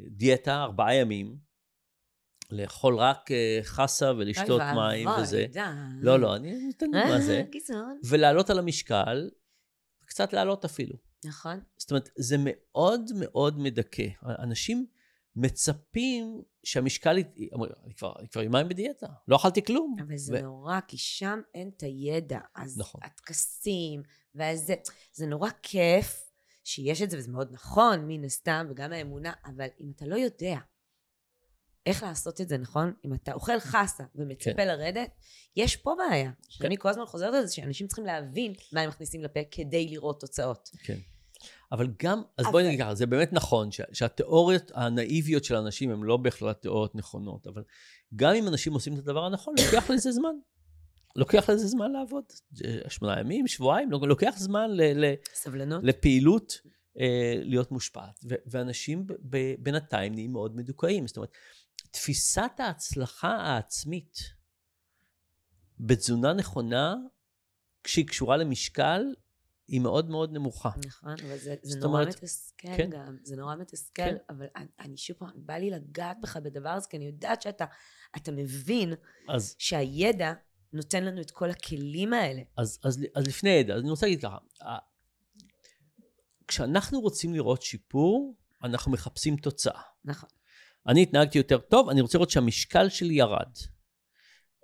בדיאטה 4 ימים, לאכול רק חסה ולשתות מים וזה. לא, לא, אני נותן לי מה זה. ולעלות על המשקל, קצת לעלות אפילו. נכון. זאת אומרת, זה מאוד מאוד מדכא. אנשים מצפים שהמשקל, אני כבר יומיים בדיאטה, לא אכלתי כלום. אבל זה נורא, כי שם אין את הידע. אז התכסים, זה נורא כיף שיש את זה, וזה מאוד נכון, מן הסתם, וגם האמונה, אבל אם אתה לא יודע איך לעשות את זה, נכון? אם אתה אוכל חסה ומצפה לרדת, יש פה בעיה. אני כל הזמן חוזרת על זה, שאנשים צריכים להבין מה הם מכניסים לפה כדי לראות תוצאות. כן. אבל גם, אז בואי נגיד ככה, זה באמת נכון, שהתיאוריות הנאיביות של אנשים, הן לא בהחלט תיאוריות נכונות, אבל גם אם אנשים עושים את הדבר הנכון, לוקח לזה זמן. לוקח לזה זמן לעבוד. 8 ימים, 7 ימים, לוקח זמן לפעילות, להיות מושפעת. ואנשים בינתיים נהיים מאוד מדוכאים. זאת אומרת, תפיסת ההצלחה העצמית בתזונה נכונה, כשהיא קשורה למשקל, היא מאוד מאוד נמוכה. נכון, אבל זה נורא מתסכל גם, זה נורא מתסכל, אבל אני שוב פעם, בא לי לגעת בך בדבר הזה, כי אני יודעת שאתה מבין שהידע נותן לנו את כל הכלים האלה. אז לפני הידע, אני רוצה להגיד ככה, כשאנחנו רוצים לראות שיפור, אנחנו מחפשים תוצאה. נכון. אני התנהגתי יותר טוב, אני רוצה לראות שהמשקל שלי ירד.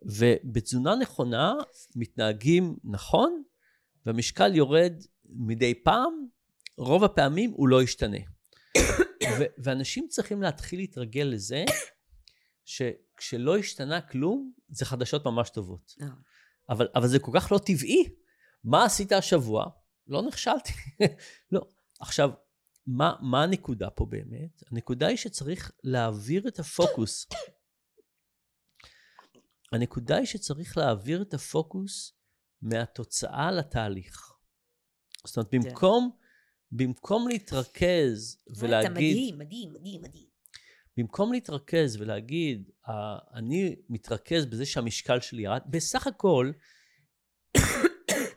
ובתזונה נכונה, מתנהגים נכון, והמשקל יורד מדי פעם, רוב הפעמים הוא לא ישתנה. ואנשים צריכים להתחיל להתרגל לזה, שכשלא השתנה כלום, זה חדשות ממש טובות. אבל זה כל כך לא טבעי. מה עשית השבוע? לא נכשלתי. לא. עכשיו, מה הנקודה פה באמת? הנקודה היא שצריך להעביר את הפוקוס. הנקודה היא שצריך להעביר את הפוקוס מהתוצאה לתהליך. זאת אומרת, במקום להתרכז ולהגיד... אתה מדהים. במקום להתרכז ולהגיד, אני מתרכז בזה שהמשקל שלי ירד, בסך הכל,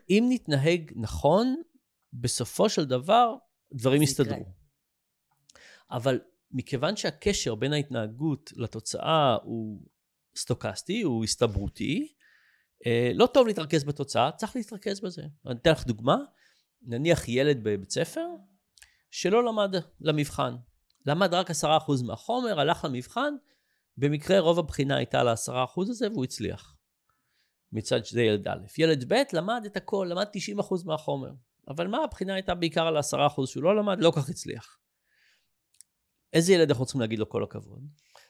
אם נתנהג נכון, בסופו של דבר, דברים יסתדרו. אבל מכיוון שהקשר בין ההתנהגות לתוצאה הוא סטוקסטי, הוא הסתברותי, לא טוב להתרכז בתוצאה, צריך להתרכז בזה. אני אתן לך דוגמה, נניח ילד בבית ספר, שלא למד למבחן. למד רק 10% מהחומר, הלך למבחן, במקרה רוב הבחינה הייתה ל10% הזה, והוא הצליח. מצד שזה ילד א'. ילד ב' למד את הכל, למד 90% מהחומר. אבל מה הבחינה הייתה בעיקר על 10% שהוא לא למד, לא כך הצליח. איזה ילד אנחנו צריכים להגיד לו כל הכבוד?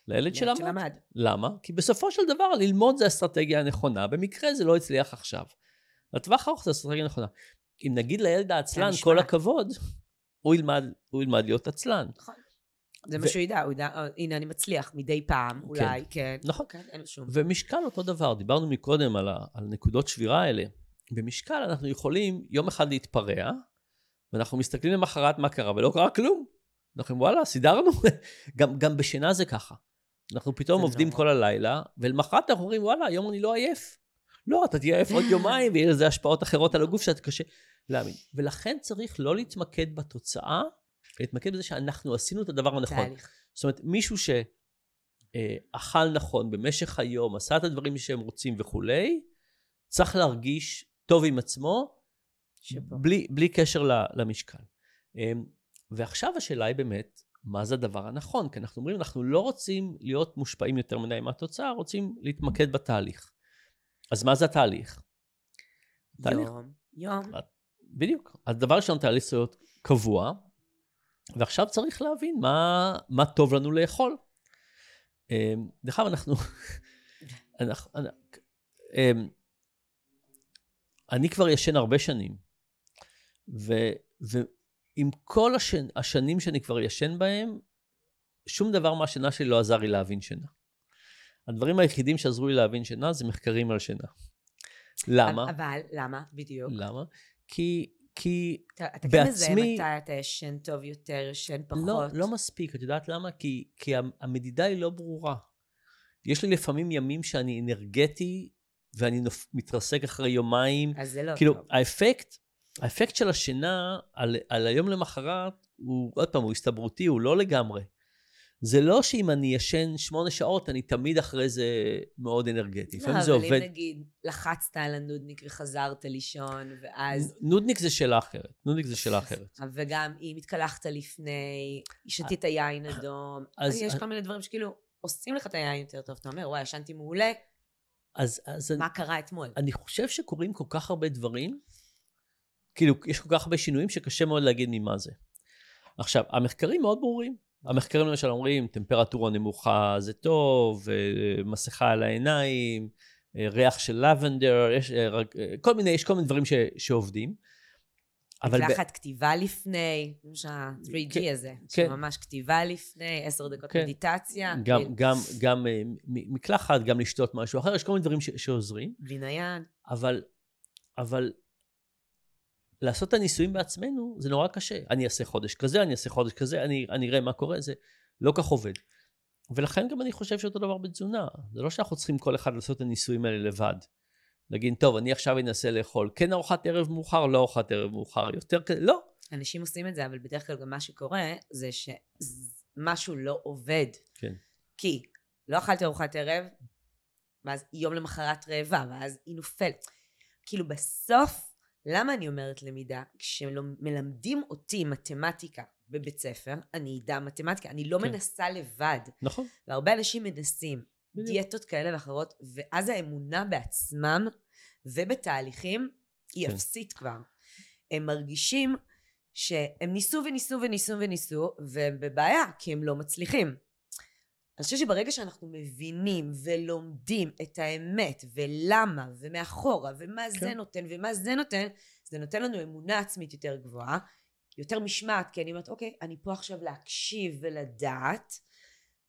לילד שלמד. למה? כי בסופו של דבר, ללמוד זה האסטרטגיה הנכונה, במקרה זה לא הצליח עכשיו. לטווח הארוך זה האסטרטגיה הנכונה. אם נגיד לילד העצלן כל הכבוד, הוא ילמד להיות עצלן. נכון. זה מה שהוא ידע, הנה אני מצליח מדי פעם, אולי, כן. נכון, אין שום. ומשקל אותו דבר, דיברנו מקודם על נקודות שבירה האלה. במשקל אנחנו יכולים יום אחד להתפרע, ואנחנו מסתכלים למחרת מה קרה, ולא קרה כלום. אנחנו וואלה, סידרנו. גם בשינה זה ככה. אנחנו פתאום עובדים כל הלילה, ולמחרת אנחנו אומרים, וואלה, היום אני לא עייף. לא, אתה תהיה עייף עוד יומיים, ויהיה לזה השפעות אחרות על הגוף שאת קשה להאמין. ולכן צריך לא להתמקד בתוצאה, להתמקד בזה שאנחנו עשינו את הדבר הנכון. תהליך. זאת אומרת, מישהו שאכל נכון במשך היום, עשה את הדברים שהם רוצים וכולי, צריך להרגיש טוב עם עצמו, בלי קשר למשקל. ועכשיו השאלה היא באמת, מה זה הדבר הנכון? כי אנחנו אומרים, אנחנו לא רוצים להיות מושפעים יותר מדי מהתוצאה, רוצים להתמקד בתהליך. אז מה זה התהליך? יום. בדיוק. הדבר שלנו תהליך צריך להיות קבוע, ועכשיו צריך להבין מה טוב לנו לאכול. דרך אגב, אני כבר ישן הרבה שנים, ועם כל השנים שאני כבר ישן בהם, שום דבר מהשינה שלי לא עזר לי להבין שינה. הדברים היחידים שעזרו לי להבין שינה, זה מחקרים על שינה. למה? אבל, למה? בדיוק. למה? כי אתה כן מזהה מתי אתה ישן טוב יותר, ישן פחות. לא מספיק, את יודעת למה? כי המדידה היא לא ברורה. יש לי לפעמים ימים שאני אנרגטי, ואני מתרסק אחרי יומיים. אז זה לא כאילו, טוב. האפקט של השינה על היום למחרת, הוא הסתברותי, הוא לא לגמרי. זה לא שאם אני ישן 8 שעות, אני תמיד אחרי זה מאוד אנרגטי. לא, אבל אם נגיד, לחצת על הנודניק וחזרת לישון, ואז... נודניק זה שאלה אחרת, נודניק זה שאלה אחרת. וגם אם התקלחת לפני, שתית יין אדום, יש כל מיני דברים שכאילו, עושים לך את היין יותר טוב, אתה אומר, וואי, ישנתי מעולה, מה קרה אתמול? אני חושב שקורים כל כך הרבה דברים, כאילו, יש כל כך הרבה שינויים, שקשה מאוד להגיד ממה זה. עכשיו, המחקרים מאוד ברורים. המחקרים למשל אומרים, טמפרטורה נמוכה זה טוב, מסכה על העיניים, ריח של לבנדר, יש כל מיני דברים שעובדים. מקלחת כתיבה לפני, ה-3D הזה, שממש כתיבה לפני, 10 דקות מדיטציה. גם מקלחת, גם לשתות משהו אחר, יש כל מיני דברים שעוזרים. בניין. אבל לעשות את הניסויים בעצמנו, זה נורא קשה. אני אעשה חודש כזה, אני אעשה חודש כזה, אני אראה מה קורה, זה לא כך עובד. ולכן גם אני חושב שאותו דבר בתזונה. זה לא שאנחנו צריכים כל אחד לעשות את הניסויים האלה לבד. להגיד, טוב, אני עכשיו אנסה לאכול, כן ארוחת ערב מאוחר, לא ארוחת ערב מאוחר, יותר כזה, לא. אנשים עושים את זה, אבל בדרך כלל גם מה שקורה, זה שמשהו לא עובד. כן. כי לא אכלתי ארוחת ערב, ואז יום למחרת רעבה, ואז היא נופלת. כאילו בסוף למה אני אומרת למידה? כשמלמדים אותי מתמטיקה בבית ספר, אני אדע מתמטיקה, אני לא מנסה לבד. נכון. והרבה אנשים מנסים דיאטות כאלה ואחרות, ואז האמונה בעצמם ובתהליכים היא אפסית כבר. הם מרגישים שהם ניסו וניסו וניסו וניסו, והם בבעיה, כי הם לא מצליחים. אני חושב שברגע שאנחנו מבינים ולומדים את האמת ולמה ומאחורה ומה זה נותן ומה זה נותן, זה נותן לנו אמונה עצמית יותר גבוהה, יותר משמעת, כי אני אומרת, אוקיי, אני פה עכשיו להקשיב ולדעת,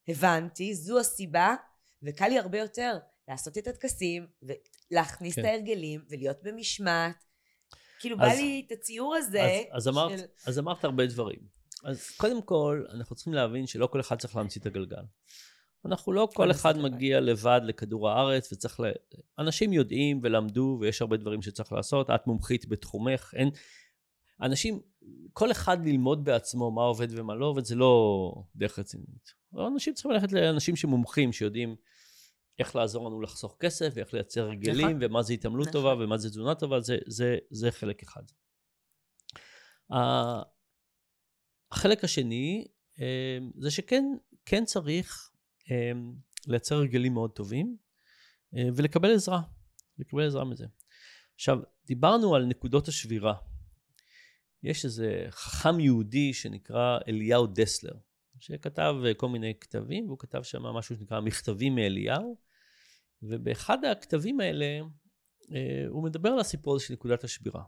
הבנתי, זו הסיבה, וקל לי הרבה יותר לעשות את התקסים ולהכניס את ההרגלים ולהיות במשמעת. כאילו בא לי את הציור הזה. אז אמרת הרבה דברים. אז קודם כל, אנחנו צריכים להבין שלא כל אחד צריך להמציא את הגלגל. אנחנו לא כל אחד מגיע לבד לכדור הארץ, וצריך אנשים יודעים ולמדו, ויש הרבה דברים שצריך לעשות, את מומחית בתחומך, אין... אנשים, כל אחד ללמוד בעצמו מה עובד ומה לא עובד, זה לא דרך רצינית. אנשים צריכים ללכת לאנשים שמומחים, שיודעים איך לעזור לנו לחסוך כסף, ואיך לייצר רגלים, ומה זה התעמלות טובה, ומה זה תזונה טובה, זה חלק אחד. החלק השני, זה שכן צריך לייצר הרגלים מאוד טובים, ולקבל עזרה, לקבל עזרה מזה. עכשיו, דיברנו על נקודות השבירה. יש איזה חכם יהודי שנקרא אליהו דסלר, שכתב כל מיני כתבים, והוא כתב שם משהו שנקרא מכתבים מאליהו, ובאחד הכתבים האלה, הוא מדבר על הסיפור הזה של נקודת השבירה.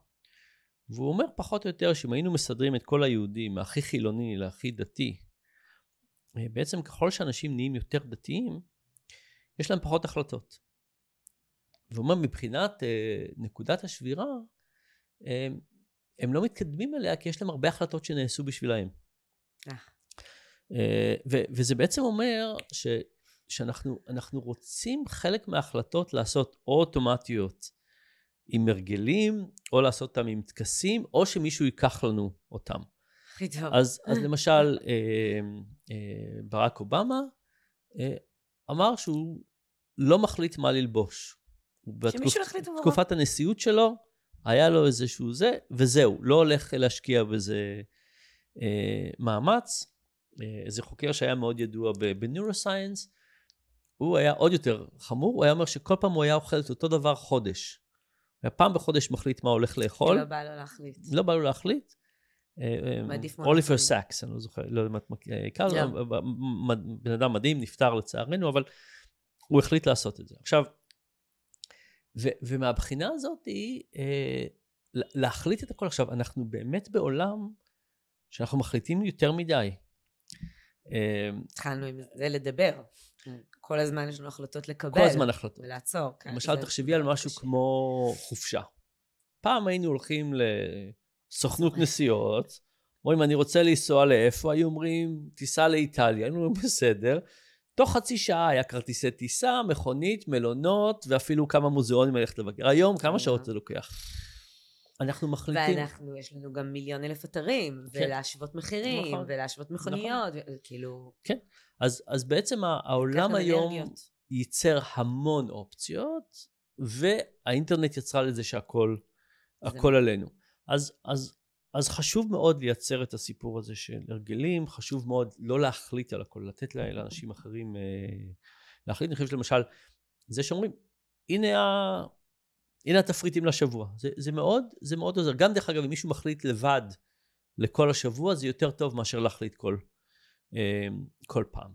והוא אומר פחות או יותר שאם היינו מסדרים את כל היהודים, מהכי חילוני להכי דתי, בעצם ככל שאנשים נהיים יותר דתיים, יש להם פחות החלטות. והוא אומר מבחינת נקודת השבירה, הם לא מתקדמים אליה כי יש להם הרבה החלטות שנעשו בשבילהם. וזה בעצם אומר שאנחנו רוצים חלק מההחלטות לעשות אוטומטיות, עם הרגלים, או לעשות אותם עם תקסים, או שמישהו ייקח לנו אותם. הכי טוב. אז למשל, ברק אובמה אמר שהוא לא מחליט מה ללבוש. שמישהו החליט עבורו. בתקופת הנשיאות שלו, היה לו איזשהו זה, וזהו, לא הולך להשקיע בזה מאמץ. איזה חוקר שהיה מאוד ידוע בניורוסיינס, הוא היה עוד יותר חמור, הוא היה אומר שכל פעם הוא היה אוכל את אותו דבר חודש. הפעם בחודש מחליט מה הולך לאכול. לא בא לו להחליט. לא בא לו להחליט. אוליבר סאקס, אני לא זוכר, לא יודעת מה קרה, בן אדם מדהים, נפטר לצערנו, אבל הוא החליט לעשות את זה. עכשיו, ומהבחינה הזאת היא להחליט את הכל. עכשיו, אנחנו באמת בעולם שאנחנו מחליטים יותר מדי. התחלנו עם זה לדבר. כל הזמן יש לנו החלטות לקבל. כל הזמן החלטות. ולעצור. למשל, תחשבי על משהו כמו חופשה. פעם היינו הולכים לסוכנות נסיעות, אומרים, אני רוצה לנסוע לאיפה, היו אומרים, טיסה לאיטליה, היינו אומרים, בסדר. תוך חצי שעה היה כרטיסי טיסה, מכונית, מלונות, ואפילו כמה מוזיאונים ללכת לבקר. היום, כמה שעות זה לוקח? אנחנו מחליטים. ואנחנו, יש לנו גם 1,000,000 אתרים, ולהשוות מחירים, ולהשוות מכוניות, כאילו... כן, אז בעצם העולם היום ייצר המון אופציות, והאינטרנט יצרה לזה שהכל, הכל עלינו. אז חשוב מאוד לייצר את הסיפור הזה של הרגלים, חשוב מאוד לא להחליט על הכל, לתת לאנשים אחרים להחליט. אני חושב למשל, זה שאומרים, הנה התפריטים לשבוע. זה מאוד עוזר. גם דרך אגב, אם מישהו מחליט לבד לכל השבוע, זה יותר טוב מאשר להחליט כל פעם.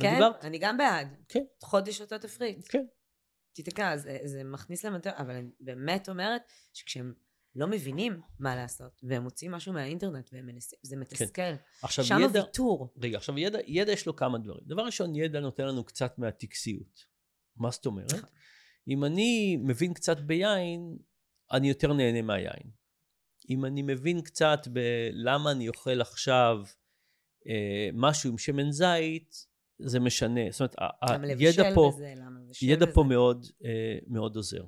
כן, אני גם בעד. חודש אותו תפריט. כן. תתקע, זה מכניס למטר, אבל אני באמת אומרת שכשהם לא מבינים מה לעשות, והם מוצאים משהו מהאינטרנט, והם מנסים, זה מתסכל. שם הוויתור. רגע, עכשיו ידע יש לו כמה דברים. דבר ראשון, ידע נותן לנו קצת מהטקסיות. מה זאת אומרת? אם אני מבין קצת ביין, אני יותר נהנה מהיין. אם אני מבין קצת בלמה אני אוכל עכשיו משהו עם שמן זית, זה משנה. זאת אומרת, הידע פה מאוד עוזר.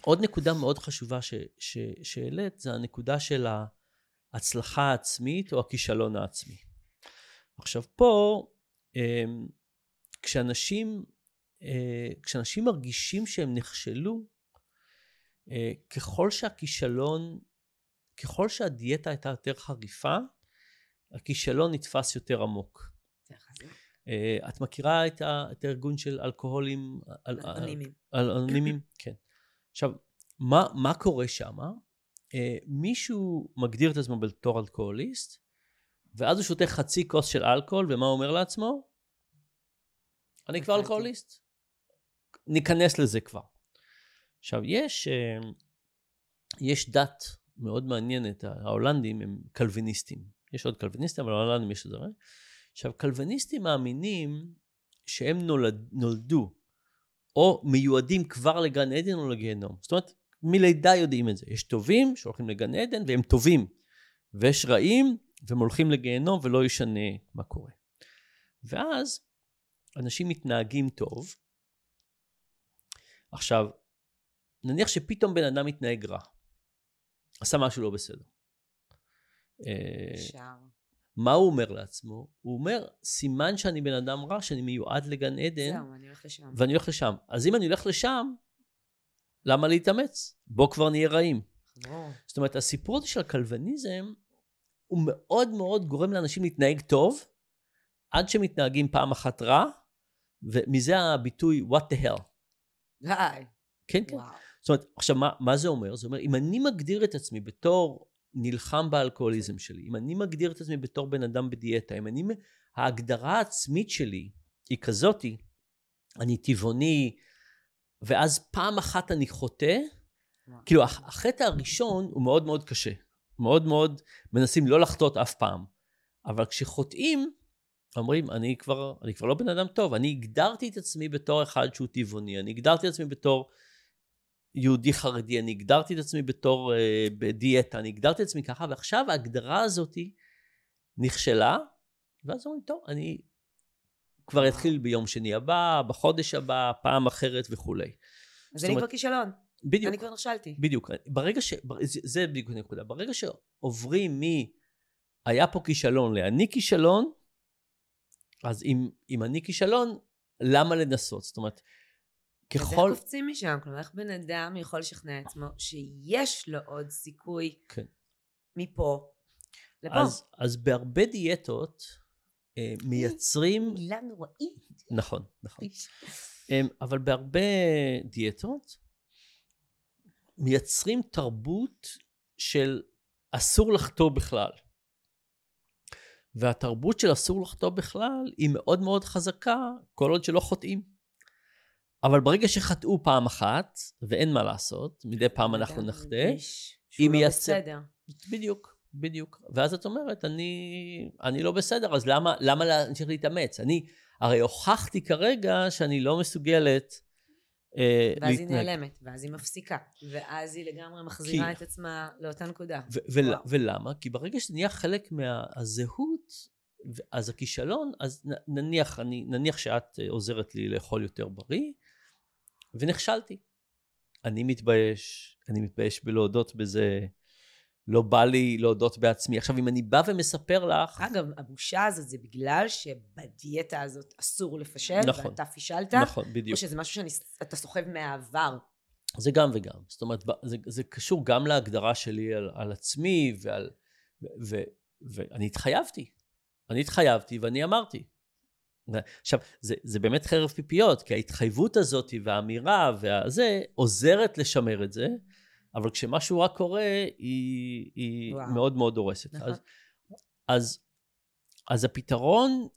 עוד נקודה מאוד חשובה שהעלית, זה הנקודה של ההצלחה העצמית או הכישלון העצמי. עכשיו פה, כשאנשים מרגישים שהם נכשלו, ככל שהדיאטה הייתה יותר חריפה, הכישלון נתפס יותר עמוק. את מכירה את הארגון של אלכוהולים? אנונימים, כן. עכשיו, מה קורה שם? מישהו מגדיר את עצמו בתור אלכוהוליסט, ואז הוא שותה חצי כוס של אלכוהול, ומה הוא אומר לעצמו? אני כבר אלכוהוליסט. ניכנס לזה כבר. עכשיו, יש דת מאוד מעניינת, ההולנדים הם קלוויניסטים. יש עוד קלוויניסטים, אבל ההולנדים יש את זה. עכשיו, קלוויניסטים מאמינים שהם נולדו, או מיועדים כבר לגן עדן או לגיהנום. זאת אומרת, מלידה יודעים את זה. יש טובים שהולכים לגן עדן, והם טובים. ויש רעים, והם הולכים לגיהנום, ולא ישנה מה קורה. ואז, אנשים מתנהגים טוב. עכשיו, נניח שפתאום בן אדם מתנהג רע. עשה משהו לא בסדר. מה הוא אומר לעצמו? הוא אומר, סימן שאני בן אדם רע, שאני מיועד לגן עדן. זהו, אני הולך לשם. ואני הולך לשם. אז אם אני הולך לשם, למה להתאמץ? בוא כבר נהיה רעים. זאת אומרת, הסיפור של הקלווניזם, הוא מאוד מאוד גורם לאנשים להתנהג טוב, עד שמתנהגים פעם אחת רע, ומזה הביטוי, what the hell. כן, כן. זאת אומרת, עכשיו, מה זה אומר? זה אומר, אם אני מגדיר את עצמי בתור... נלחם באלכוהוליזם שלי, אם אני מגדיר את עצמי בתור בן אדם בדיאטה, אם אני, ההגדרה העצמית שלי היא כזאת, אני טבעוני, ואז פעם אחת אני חוטא, כאילו החטא הראשון הוא מאוד מאוד קשה, מאוד מאוד מנסים לא לחטות אף פעם, אבל כשחוטאים, אומרים אני כבר לא בן אדם טוב, אני הגדרתי את עצמי בתור אחד שהוא טבעוני, אני הגדרתי את עצמי בתור יהודי חרדי, אני הגדרתי את עצמי בתור בדיאטה, אני הגדרתי את עצמי ככה, ועכשיו ההגדרה הזאת נכשלה, ואז אומרים, טוב, אני כבר יתחיל ביום שני הבא, בחודש הבא, פעם אחרת וכולי. אז אני כבר כישלון. בדיוק. אני כבר נכשלתי. בדיוק. זה בדיוק נקודה. ברגע שעוברים היה פה כישלון לאני כישלון, אז אם אני כישלון, למה לנסות? זאת אומרת, אז איך קופצים משם? כלומר, איך בן אדם יכול לשכנע עצמו שיש לו עוד סיכוי מפה לפה? אז בהרבה דיאטות מייצרים... מילה נוראית. נכון, נכון. אבל בהרבה דיאטות מייצרים תרבות של אסור לחטוא בכלל. והתרבות של אסור לחטוא בכלל היא מאוד מאוד חזקה, כל עוד שלא חוטאים. אבל ברגע שחטאו פעם אחת, ואין מה לעשות, מדי פעם אנחנו נחטא, שהוא לא בסדר. בדיוק, בדיוק. ואז את אומרת, אני לא בסדר, אז למה להמשיך להתאמץ? אני הרי הוכחתי כרגע שאני לא מסוגלת להתנהג. ואז היא נעלמת, ואז היא מפסיקה, ואז היא לגמרי מחזירה את עצמה לאותה נקודה. ולמה? כי ברגע שנהיה חלק מהזהות, אז הכישלון, אז נניח שאת עוזרת לי לאכול יותר בריא, ונכשלתי. אני מתבייש בלהודות בזה, לא בא לי להודות בעצמי. עכשיו, אם אני בא ומספר לך... אגב, הבושה הזאת זה בגלל שבדיאטה הזאת אסור לפשל, נכון, ואתה פישלת, נכון, בדיוק. או שזה משהו שאתה סוחב מהעבר. זה גם וגם. זאת אומרת, זה קשור גם להגדרה שלי על עצמי, ואני התחייבתי. אני התחייבתי ואני אמרתי. עכשיו, זה באמת חרב פיפיות, כי ההתחייבות הזאת והאמירה והזה עוזרת לשמר את זה, אבל כשמשהו רק קורה, היא מאוד מאוד דורסת. אז הפתרון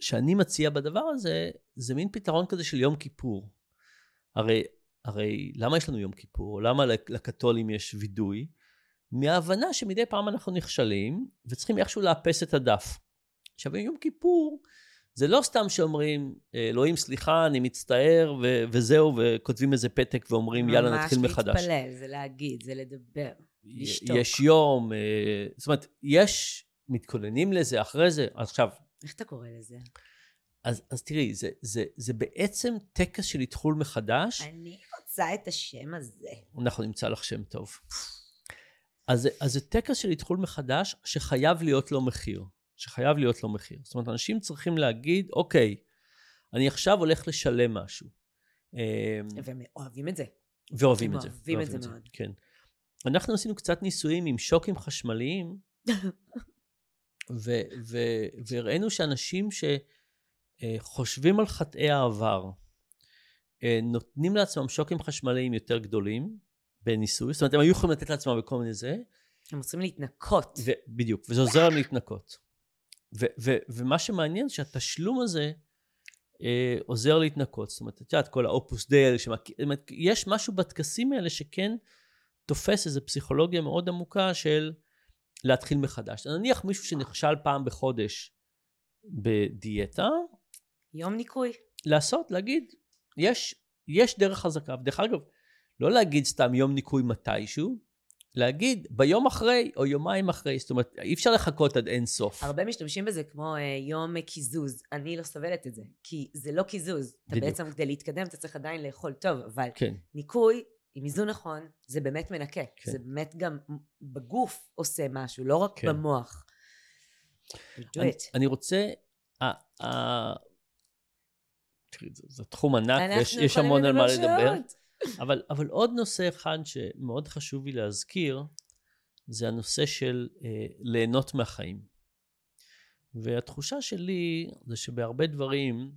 שאני מציע בדבר הזה, זה מין פתרון כזה של יום כיפור. הרי למה יש לנו יום כיפור? למה לקתולים יש וידוי? מההבנה שמדי פעם אנחנו נכשלים, וצריכים איכשהו לאפס את הדף. עכשיו, יום כיפור, זה לא סתם שאומרים, אלוהים סליחה, אני מצטער, וזהו, וכותבים איזה פתק ואומרים, יאללה, נתחיל מחדש. ממש להתפלל, זה להגיד, זה לדבר, לשתוק. יש יום, זאת אומרת, יש, מתכוננים לזה, אחרי זה, עכשיו... איך אתה קורא לזה? אז תראי, זה בעצם טקס של התחול מחדש. אני רוצה את השם הזה. אנחנו נמצא לך שם טוב. אז זה טקס של התחול מחדש, שחייב להיות לו מחיר. שחייב להיות לו מחיר. זאת אומרת, אנשים צריכים להגיד, אוקיי, אני עכשיו הולך לשלם משהו. והם אוהבים את זה. ואוהבים את זה. אוהבים את זה מאוד. כן. אנחנו עשינו קצת ניסויים עם שוקים חשמליים, והראינו שאנשים שחושבים על חטאי העבר, נותנים לעצמם שוקים חשמליים יותר גדולים, בניסוי, זאת אומרת, הם היו יכולים לתת לעצמם בכל מיני זה, הם רוצים להתנקות. בדיוק, וזה עוזר להם להתנקות. ומה שמעניין שהתשלום הזה עוזר להתנקות. זאת אומרת, את יודעת, כל האופוס די האלה, יש משהו בטקסים האלה שכן תופס איזו פסיכולוגיה מאוד עמוקה של להתחיל מחדש. נניח מישהו שנכשל פעם בחודש בדיאטה. יום ניקוי. לעשות, להגיד, יש דרך חזקה. ודרך אגב, לא להגיד סתם יום ניקוי מתישהו, להגיד ביום אחרי או יומיים אחרי, זאת אומרת, אי אפשר לחכות עד אין סוף. הרבה משתמשים בזה כמו יום כיזוז, אני לא סובלת את זה, כי זה לא כיזוז, אתה בעצם כדי להתקדם, אתה צריך עדיין לאכול טוב, אבל ניקוי, עם איזון נכון, זה באמת מנקה, זה באמת גם בגוף עושה משהו, לא רק במוח. אני רוצה, תראי, זה תחום ענק, יש המון על מה לדבר. אבל עוד נושא אחד שמאוד חשוב לי להזכיר, זה הנושא של ליהנות מהחיים. והתחושה שלי זה שבהרבה דברים,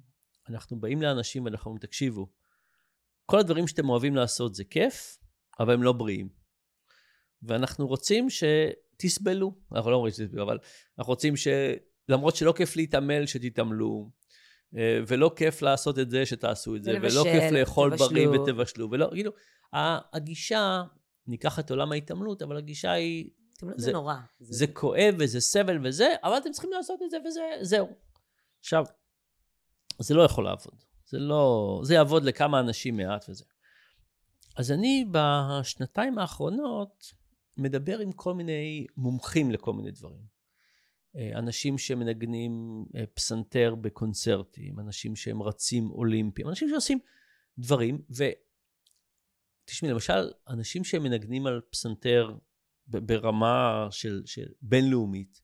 אנחנו באים לאנשים ואנחנו אומרים, תקשיבו, כל הדברים שאתם אוהבים לעשות זה כיף, אבל הם לא בריאים. ואנחנו רוצים שתסבלו, אנחנו לא אומרים שתסבלו, אבל אנחנו רוצים שלמרות שלא כיף להתעמל, שתתעמלו. ולא כיף לעשות את זה שתעשו את זה, ולא כיף לאכול בריא ותבשלו, ולא, כאילו, הגישה, ניקח את עולם ההתעמלות, אבל הגישה היא, זה נורא, זה כואב וזה סבל וזה, אבל אתם צריכים לעשות את זה וזה, זהו. עכשיו, זה לא יכול לעבוד, זה יעבוד לכמה אנשים מעט וזה. אז אני בשנתיים האחרונות, מדבר עם כל מיני מומחים לכל מיני דברים. אנשים שמנגנים פסנתר בקונצרטים, אנשים שהם רצים אולימפיים, אנשים שעושים דברים, ותשמעי, למשל, אנשים שהם מנגנים על פסנתר ברמה של בינלאומית,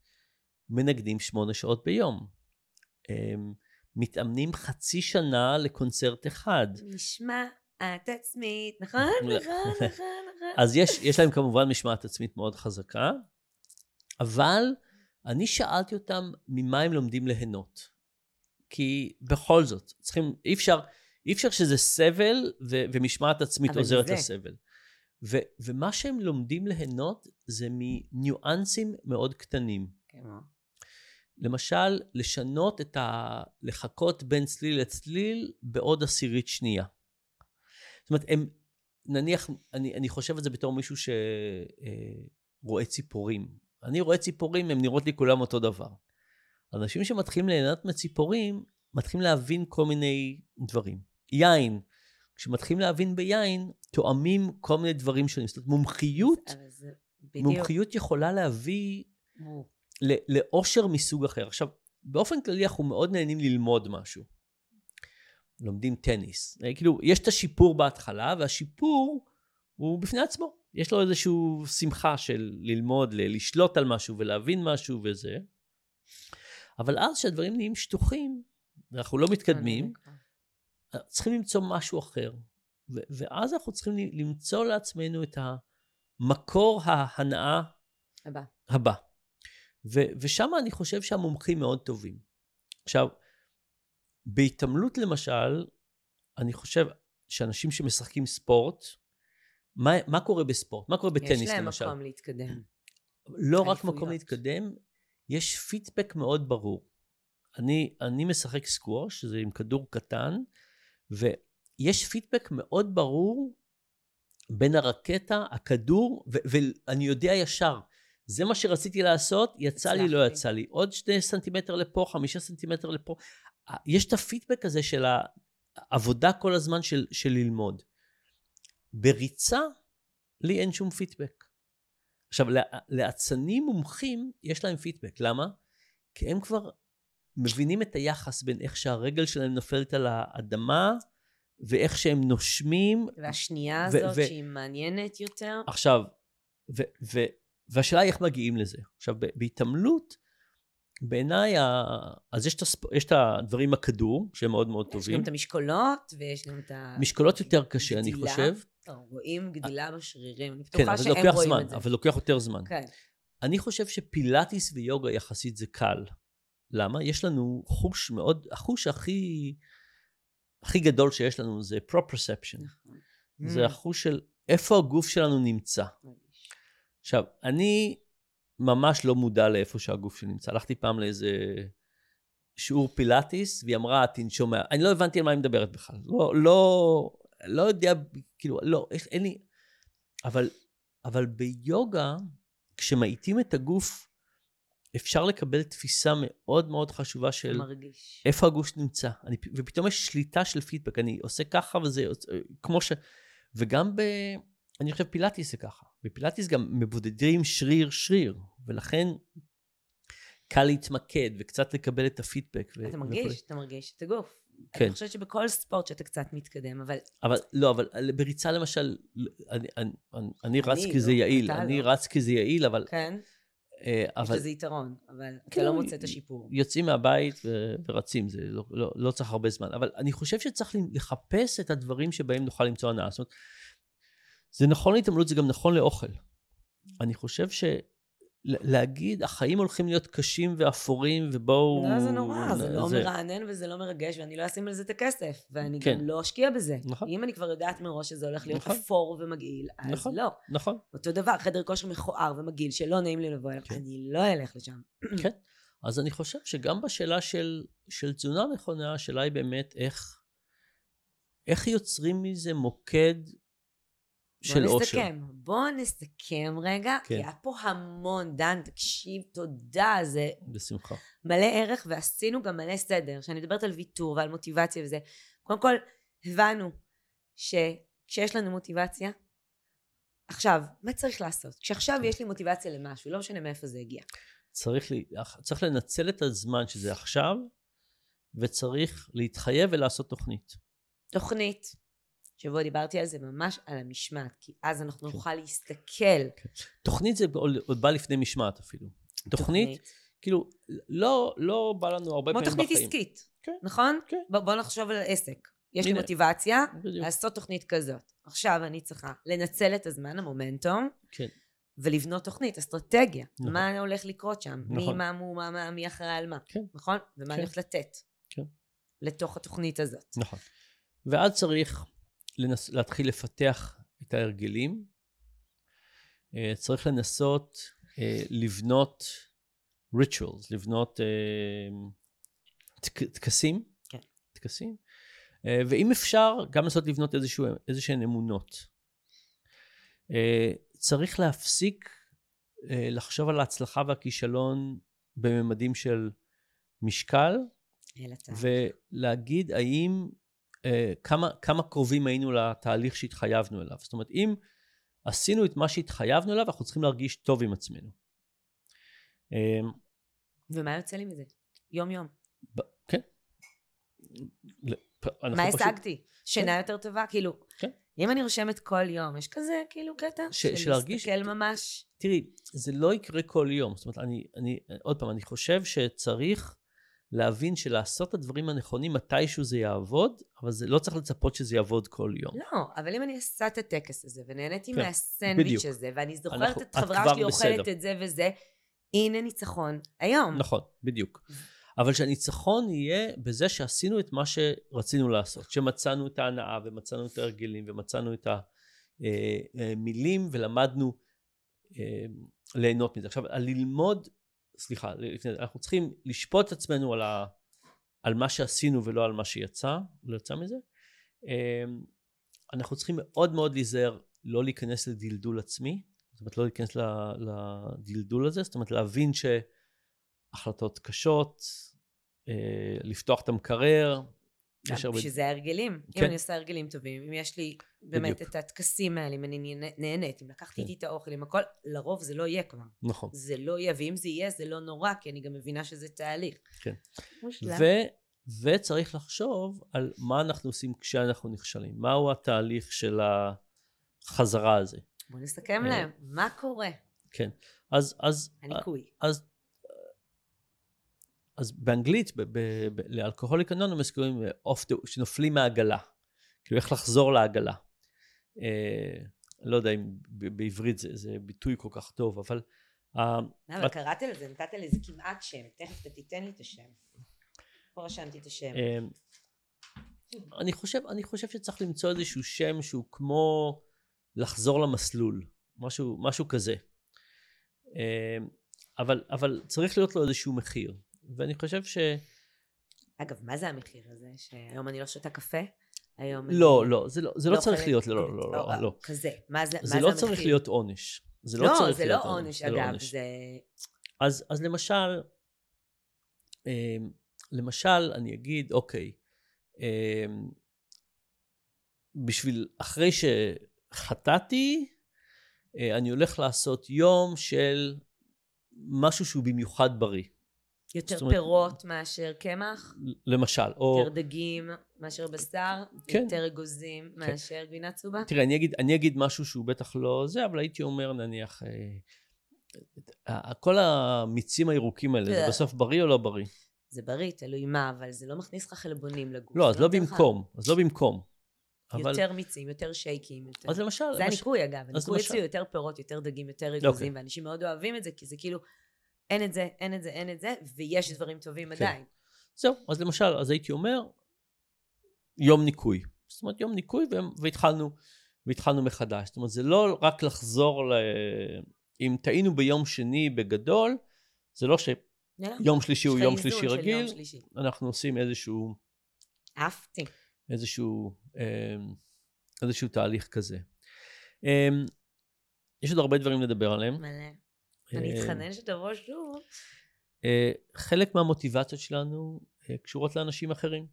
מנגנים 8 שעות ביום. מתאמנים חצי שנה לקונצרט אחד. משמעת עצמית, נכון? נכון. אז יש להם כמובן משמעת עצמית מאוד חזקה, אבל... אני שאלתי אותם ממה הם לומדים ליהנות. כי בכל זאת, צריכים, אי אפשר שזה סבל ומשמעת עצמית עוזרת לסבל. ומה שהם לומדים ליהנות זה מניואנסים מאוד קטנים. למשל, לשנות את לחכות בין צליל לצליל בעוד 10th שנייה. זאת אומרת, הם, נניח, אני חושב את זה בתור מישהו שרואה ציפורים. אני רואה ציפורים, הם נראות לי כולם אותו דבר. אנשים שמתחילים ליהנות מציפורים, מתחילים להבין כל מיני דברים. יין, כשמתחילים להבין ביין, תואמים כל מיני דברים שונים. זאת אומרת, מומחיות יכולה להביא לאושר מסוג אחר. עכשיו, באופן כללי אנחנו מאוד נהנים ללמוד משהו. לומדים טניס. כאילו, יש את השיפור בהתחלה, והשיפור הוא בפני עצמו. יש לו איזשהו שמחה של ללמוד, לשלוט על משהו ולהבין משהו וזה. אבל אז שהדברים נהיים שטוחים, ואנחנו לא מתקדמים, צריכים למצוא משהו אחר. ואז אנחנו צריכים למצוא לעצמנו את המקור ההנאה הבא. ושם אני חושב שהמומחים מאוד טובים. עכשיו, בהתעמלות למשל, אני חושב שאנשים שמשחקים ספורט, מה קורה בספורט? מה קורה בטניס למשל? יש להם מקום להתקדם. לא רק מקום להתקדם, יש פידבק מאוד ברור. אני משחק סקווש, זה עם כדור קטן, ויש פידבק מאוד ברור בין הרקטה, הכדור, ואני יודע ישר, זה מה שרציתי לעשות, יצא לי, לא יצא לי. עוד 2 סנטימטר לפה, 5 סנטימטר לפה. יש את הפידבק הזה של העבודה כל הזמן של ללמוד. בריצה, לי אין שום פידבק. עכשיו, לעצנים מומחים, יש להם פידבק. למה? כי הם כבר מבינים את היחס בין איך שהרגל שלהם נופלת על האדמה, ואיך שהם נושמים. והשנייה הזאת שהיא מעניינת יותר. עכשיו, והשאלה היא איך מגיעים לזה. עכשיו, בהתעמלות, בעיניי, אז יש את הדברים הכדור, שהם מאוד מאוד טובים. יש גם את המשקולות, ויש גם את משקולות יותר קשה, אני חושב. רואים גדילה בשרירים. אני בטוחה שהם רואים את זה. אבל לוקח יותר זמן. אני חושב שפילאטיס ויוגה יחסית זה קל. למה? יש לנו חוש מאוד, החוש הכי גדול שיש לנו זה proprioception. זה החוש של איפה הגוף שלנו נמצא. עכשיו, אני ממש לא מודע לאיפה שהגוף שלי נמצא. הלכתי פעם לאיזה שיעור פילאטיס, והיא אמרה, תנשום, אני לא הבנתי על מה היא מדברת בכלל. לא יודע, כאילו, לא, אין לי, אבל ביוגה, כשמעיטים את הגוף, אפשר לקבל תפיסה מאוד מאוד חשובה של מרגיש. איפה הגוף נמצא. ופתאום יש שליטה של פידבק, אני עושה ככה וזה, כמו ש... וגם אני חושב פילאטיס זה ככה. בפילאטיס גם מבודדים שריר, ולכן קל להתמקד וקצת לקבל את הפידבק. אתה מרגיש את הגוף. כן. אני חושבת שבכל ספורט שאתה קצת מתקדם, אבל בריצה למשל, אני רץ כי זה יעיל, אבל... כן, יש לזה יתרון, אבל אתה לא מוצא את השיפור. יוצאים מהבית ורצים, זה לא צריך הרבה זמן, אבל אני חושב שצריך לחפש את הדברים שבהם נוכל למצוא הנאה. זאת אומרת, זה נכון להתעמלות, זה גם נכון לאוכל. אני חושב להגיד, החיים הולכים להיות קשים ואפורים, ובואו... לא, זה נורא, זה לא מרענן וזה לא מרגש, ואני לא אשים על זה את הכסף, ואני גם לא אשקיע בזה. אם אני כבר יודעת מראש שזה הולך להיות אפור ומגעיל, אז לא. נכון. אותו דבר, חדר כושר מכוער ומגעיל, שלא נעים לי לבוא אליו, אני לא אלך לשם. כן, אז אני חושב שגם בשאלה של תזונה נכונה, השאלה היא באמת איך יוצרים מזה מוקד, בוא נסכם רגע, כי היה פה המון, דן, תקשיב, תודה, זה בשמחה. מלא ערך, ועשינו גם מלא סדר, שאני מדברת על ויתור ועל מוטיבציה וזה. קודם כל, הבנו שכשיש לנו מוטיבציה, עכשיו, מה צריך לעשות? כשעכשיו יש לי מוטיבציה למשהו, לא משנה מאיפה זה הגיע. צריך לנצל את הזמן שזה עכשיו, וצריך להתחייב ולעשות תוכנית. שבו דיברתי על זה ממש על המשמעת, כי אז אנחנו נוכל להסתכל. תוכנית זה עוד בא לפני משמעת אפילו. תוכנית, כאילו, לא בא לנו הרבה פעמים בחיים. כמו תוכנית עסקית, נכון? בואו נחשוב על עסק. יש לי מוטיבציה לעשות תוכנית כזאת. עכשיו אני צריכה לנצל את הזמן, המומנטום, ולבנות תוכנית, אסטרטגיה. מה הולך לקרות שם? מי, מה, מה, מי אחרי על מה? נכון? ומה אני הולך לתת לתוך התוכנית הזאת. נכון. ואז צריך להתחיל לפתח את ההרגלים, צריך לנסות לבנות rituals, לבנות טקסים, ואם אפשר גם לנסות לבנות איזשהן אמונות. צריך להפסיק לחשוב על ההצלחה והכישלון בממדים של משקל, ולהגיד האם כמה קרובים היינו לתהליך שהתחייבנו אליו. זאת אומרת, אם עשינו את מה שהתחייבנו אליו, אנחנו צריכים להרגיש טוב עם עצמנו. ומה יוצא לי מזה? יום יום. כן. מה השגתי? שינה יותר טובה, כאילו, אם אני רושמת כל יום, יש כזה, כאילו, קטע, שלהסתכל ממש. תראי, זה לא יקרה כל יום, זאת אומרת, עוד פעם, אני חושב שצריך להבין שלעשות את הדברים הנכונים, מתישהו זה יעבוד, אבל זה לא צריך לצפות שזה יעבוד כל יום. לא, אבל אם אני עשה את הטקס הזה, ונהניתי מהסנדוויץ' הזה, ואני זוכרת את חברה שלי אוכלת את זה וזה, הנה ניצחון היום. נכון, בדיוק. אבל שהניצחון יהיה בזה שעשינו את מה שרצינו לעשות, שמצאנו את ההנאה ומצאנו את ההרגלים ומצאנו את המילים ולמדנו ליהנות מזה. עכשיו, ללמוד, סליחה, אנחנו צריכים לשפוט את עצמנו על מה שעשינו ולא על מה שיצא, לא יצא מזה. אנחנו צריכים מאוד מאוד להיזהר לא להיכנס לדלדול עצמי, זאת אומרת לא להיכנס לדלדול הזה, זאת אומרת להבין ש... החלטות קשות, לפתוח את המקרר. שזה הרגלים. אם אני עושה הרגלים טובים, אם יש לי באמת את התקסים האלה, אם אני נהנית, אם לקחתי איתי את האוכל, אם הכל, לרוב זה לא יהיה כבר. נכון. זה לא יהיה, ואם זה יהיה, זה לא נורא, כי אני גם מבינה שזה תהליך. כן. וצריך לחשוב על מה אנחנו עושים כשאנחנו נכשלים. מהו התהליך של החזרה הזה? בוא נסכם להם. מה קורה? כן. אז באנגלית, לאלכוהוליק אנונימוס, קוראים שנופלים מהעגלה. כאילו איך לחזור לעגלה. לא יודע אם בעברית זה ביטוי כל כך טוב, אבל... אבל קראת על זה, נתת על איזה כמעט שם, תכף אתה תיתן לי את השם. פה רשמתי את השם. אני חושב שצריך למצוא איזשהו שם שהוא כמו לחזור למסלול, משהו כזה. אבל צריך להיות לו איזשהו מחיר. ואני חושב ש... אגב, מה זה המחיר הזה? שהיום אני לא שותה קפה? לא, זה לא צריך להיות, לא. כזה, מה זה המחיר? זה לא צריך להיות עונש. לא, זה לא עונש, אגב, זה... אז למשל, אני אגיד, אוקיי, בשביל, אחרי שחטאתי, אני הולך לעשות יום של משהו שהוא במיוחד בריא. יותר פירות מאשר קמח? למשל. יותר דגים מאשר בשר? יותר אגוזים מאשר גבינה צהובה? תראה, אני אגיד משהו שהוא בטח לא זה, אבל הייתי אומר, נניח, כל המיצים הירוקים האלה, זה בסוף בריא או לא בריא? זה בריא, תלוי מה, אבל זה לא מכניס לך חלבונים לגוף. לא, אז לא במקום. יותר מיצים, יותר שייקים, יותר... אז למשל... זה הניקוי אגב, הניקוי אצלי יותר פירות, יותר דגים, יותר אגוזים, ואנשים מאוד אוהבים את זה, כי זה כאילו... אין את זה, ויש דברים טובים עדיין. זהו, אז למשל, אז הייתי אומר, יום ניקוי. זאת אומרת, יום ניקוי, והתחלנו מחדש. זאת אומרת, זה לא רק לחזור ל... אם טעינו ביום שני בגדול, זה לא שיום שלישי הוא יום שלישי רגיל, אנחנו עושים איזשהו... אהבתי. איזשהו תהליך כזה. יש עוד הרבה דברים לדבר עליהם. מלא. אני אתחנן שתבוא שוב. חלק מהמוטיבציות שלנו קשורות לאנשים אחרים.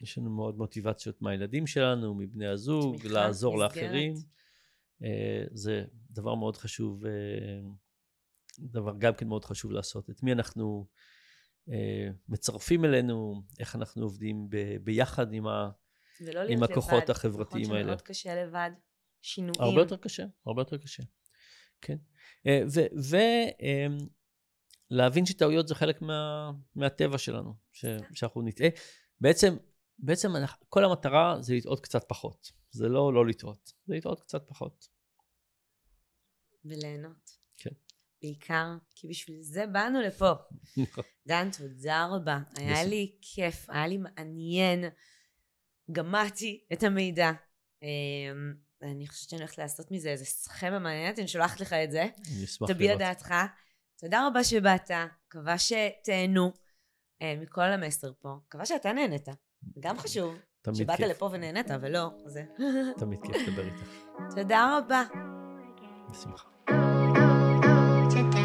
יש לנו מאוד מוטיבציות מהילדים שלנו, מבני הזוג, לעזור לאחרים. זה דבר מאוד חשוב, דבר גם כן מאוד חשוב לעשות. את מי אנחנו מצרפים אלינו, איך אנחנו עובדים ביחד עם הכוחות החברתיים האלה. מאוד קשה לבד, שינויים. הרבה יותר קשה. כן, ולהבין שטעויות זה חלק מהטבע שלנו, שאנחנו נטעה. בעצם כל המטרה זה לטעות קצת פחות, זה לא לטעות, זה לטעות קצת פחות. וליהנות. כן. בעיקר, כי בשביל זה באנו לפה. דן, תודה רבה, היה לי כיף, היה לי מעניין, גמעתי את המידע. אני חושבת שאני הולכת לעשות מזה איזה סכמה מעניינת, אני שולחת לך את זה. אני אשמח לראות. תביע דעתך. תודה רבה שבאת, קווה שתהנו מכל המסר פה. קווה שאתה נהנית, גם חשוב. שבאת לפה ונהנית, ולא זה. תמיד כיף לדבר איתך. תודה רבה. בשמחה.